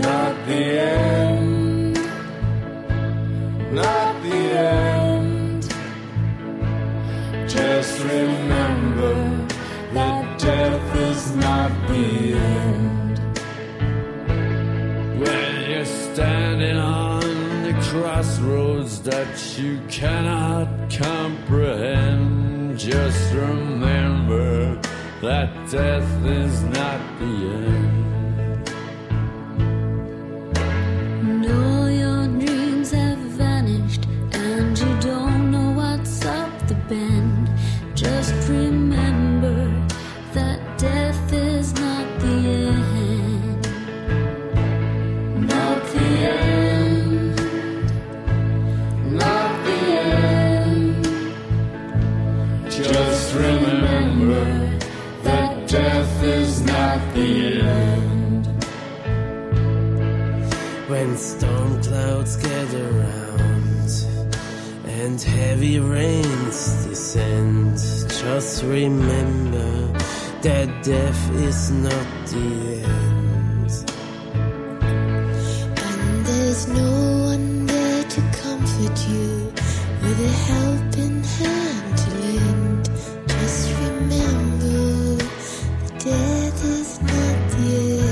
Not the end, not the end. Just remember that death is not the end. When you're standing on the crossroads that you cannot comprehend, just remember that death is not the end. When storm clouds gather round and heavy rains descend, just remember that death is not the end. And there's no one there to comfort you with a helping hand to lend. Just remember that death is not the end.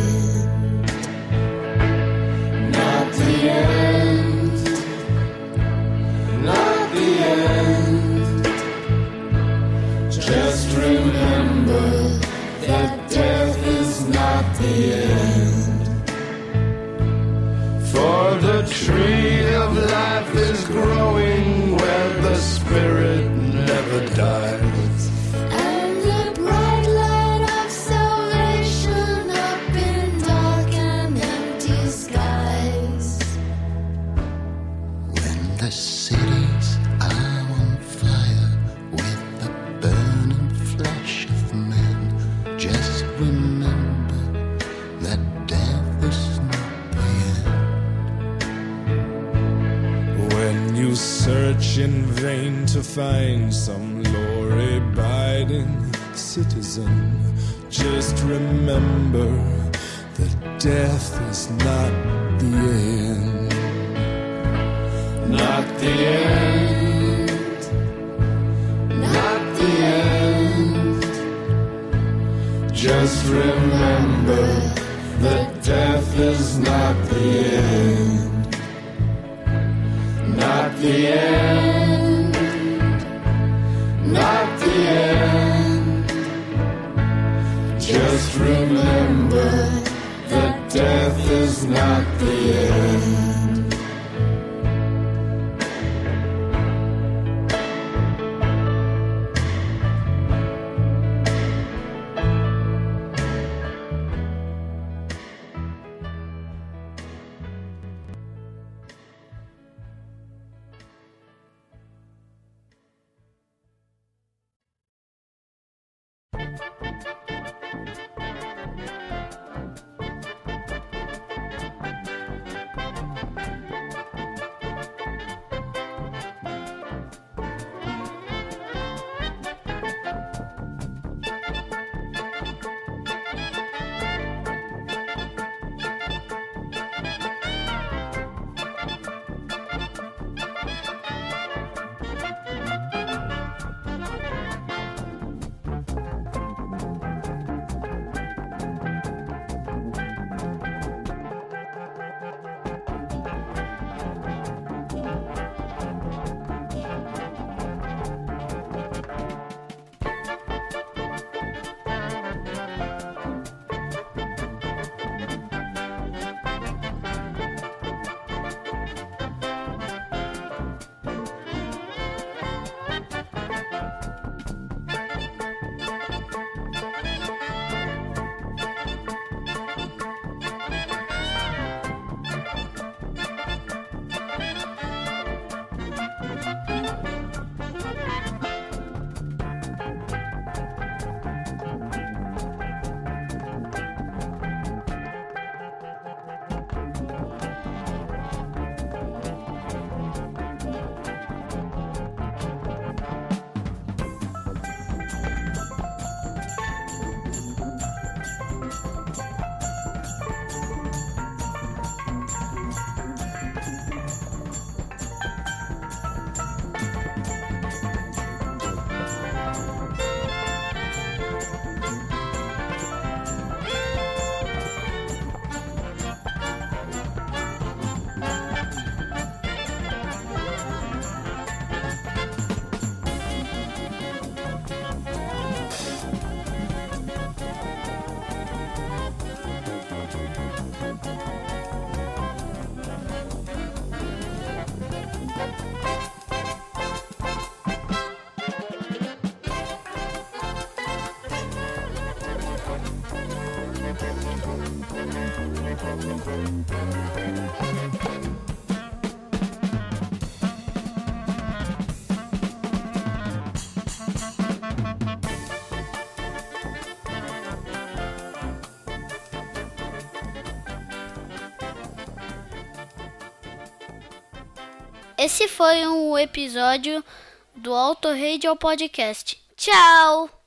The end, not the end, just growing where the spirit never dies. And the bright light of salvation up in dark and empty skies. When the city's are on fire with the burning flash of men, just remember that death is not the end. When you search in vain to find some law-abiding citizen, just remember that death is not the end. Not the end. Not the end. Just remember that death is not the end. Not the end. Not the end. Just remember that death is not the end. Esse foi um episódio do Autorradio Podcast. Tchau!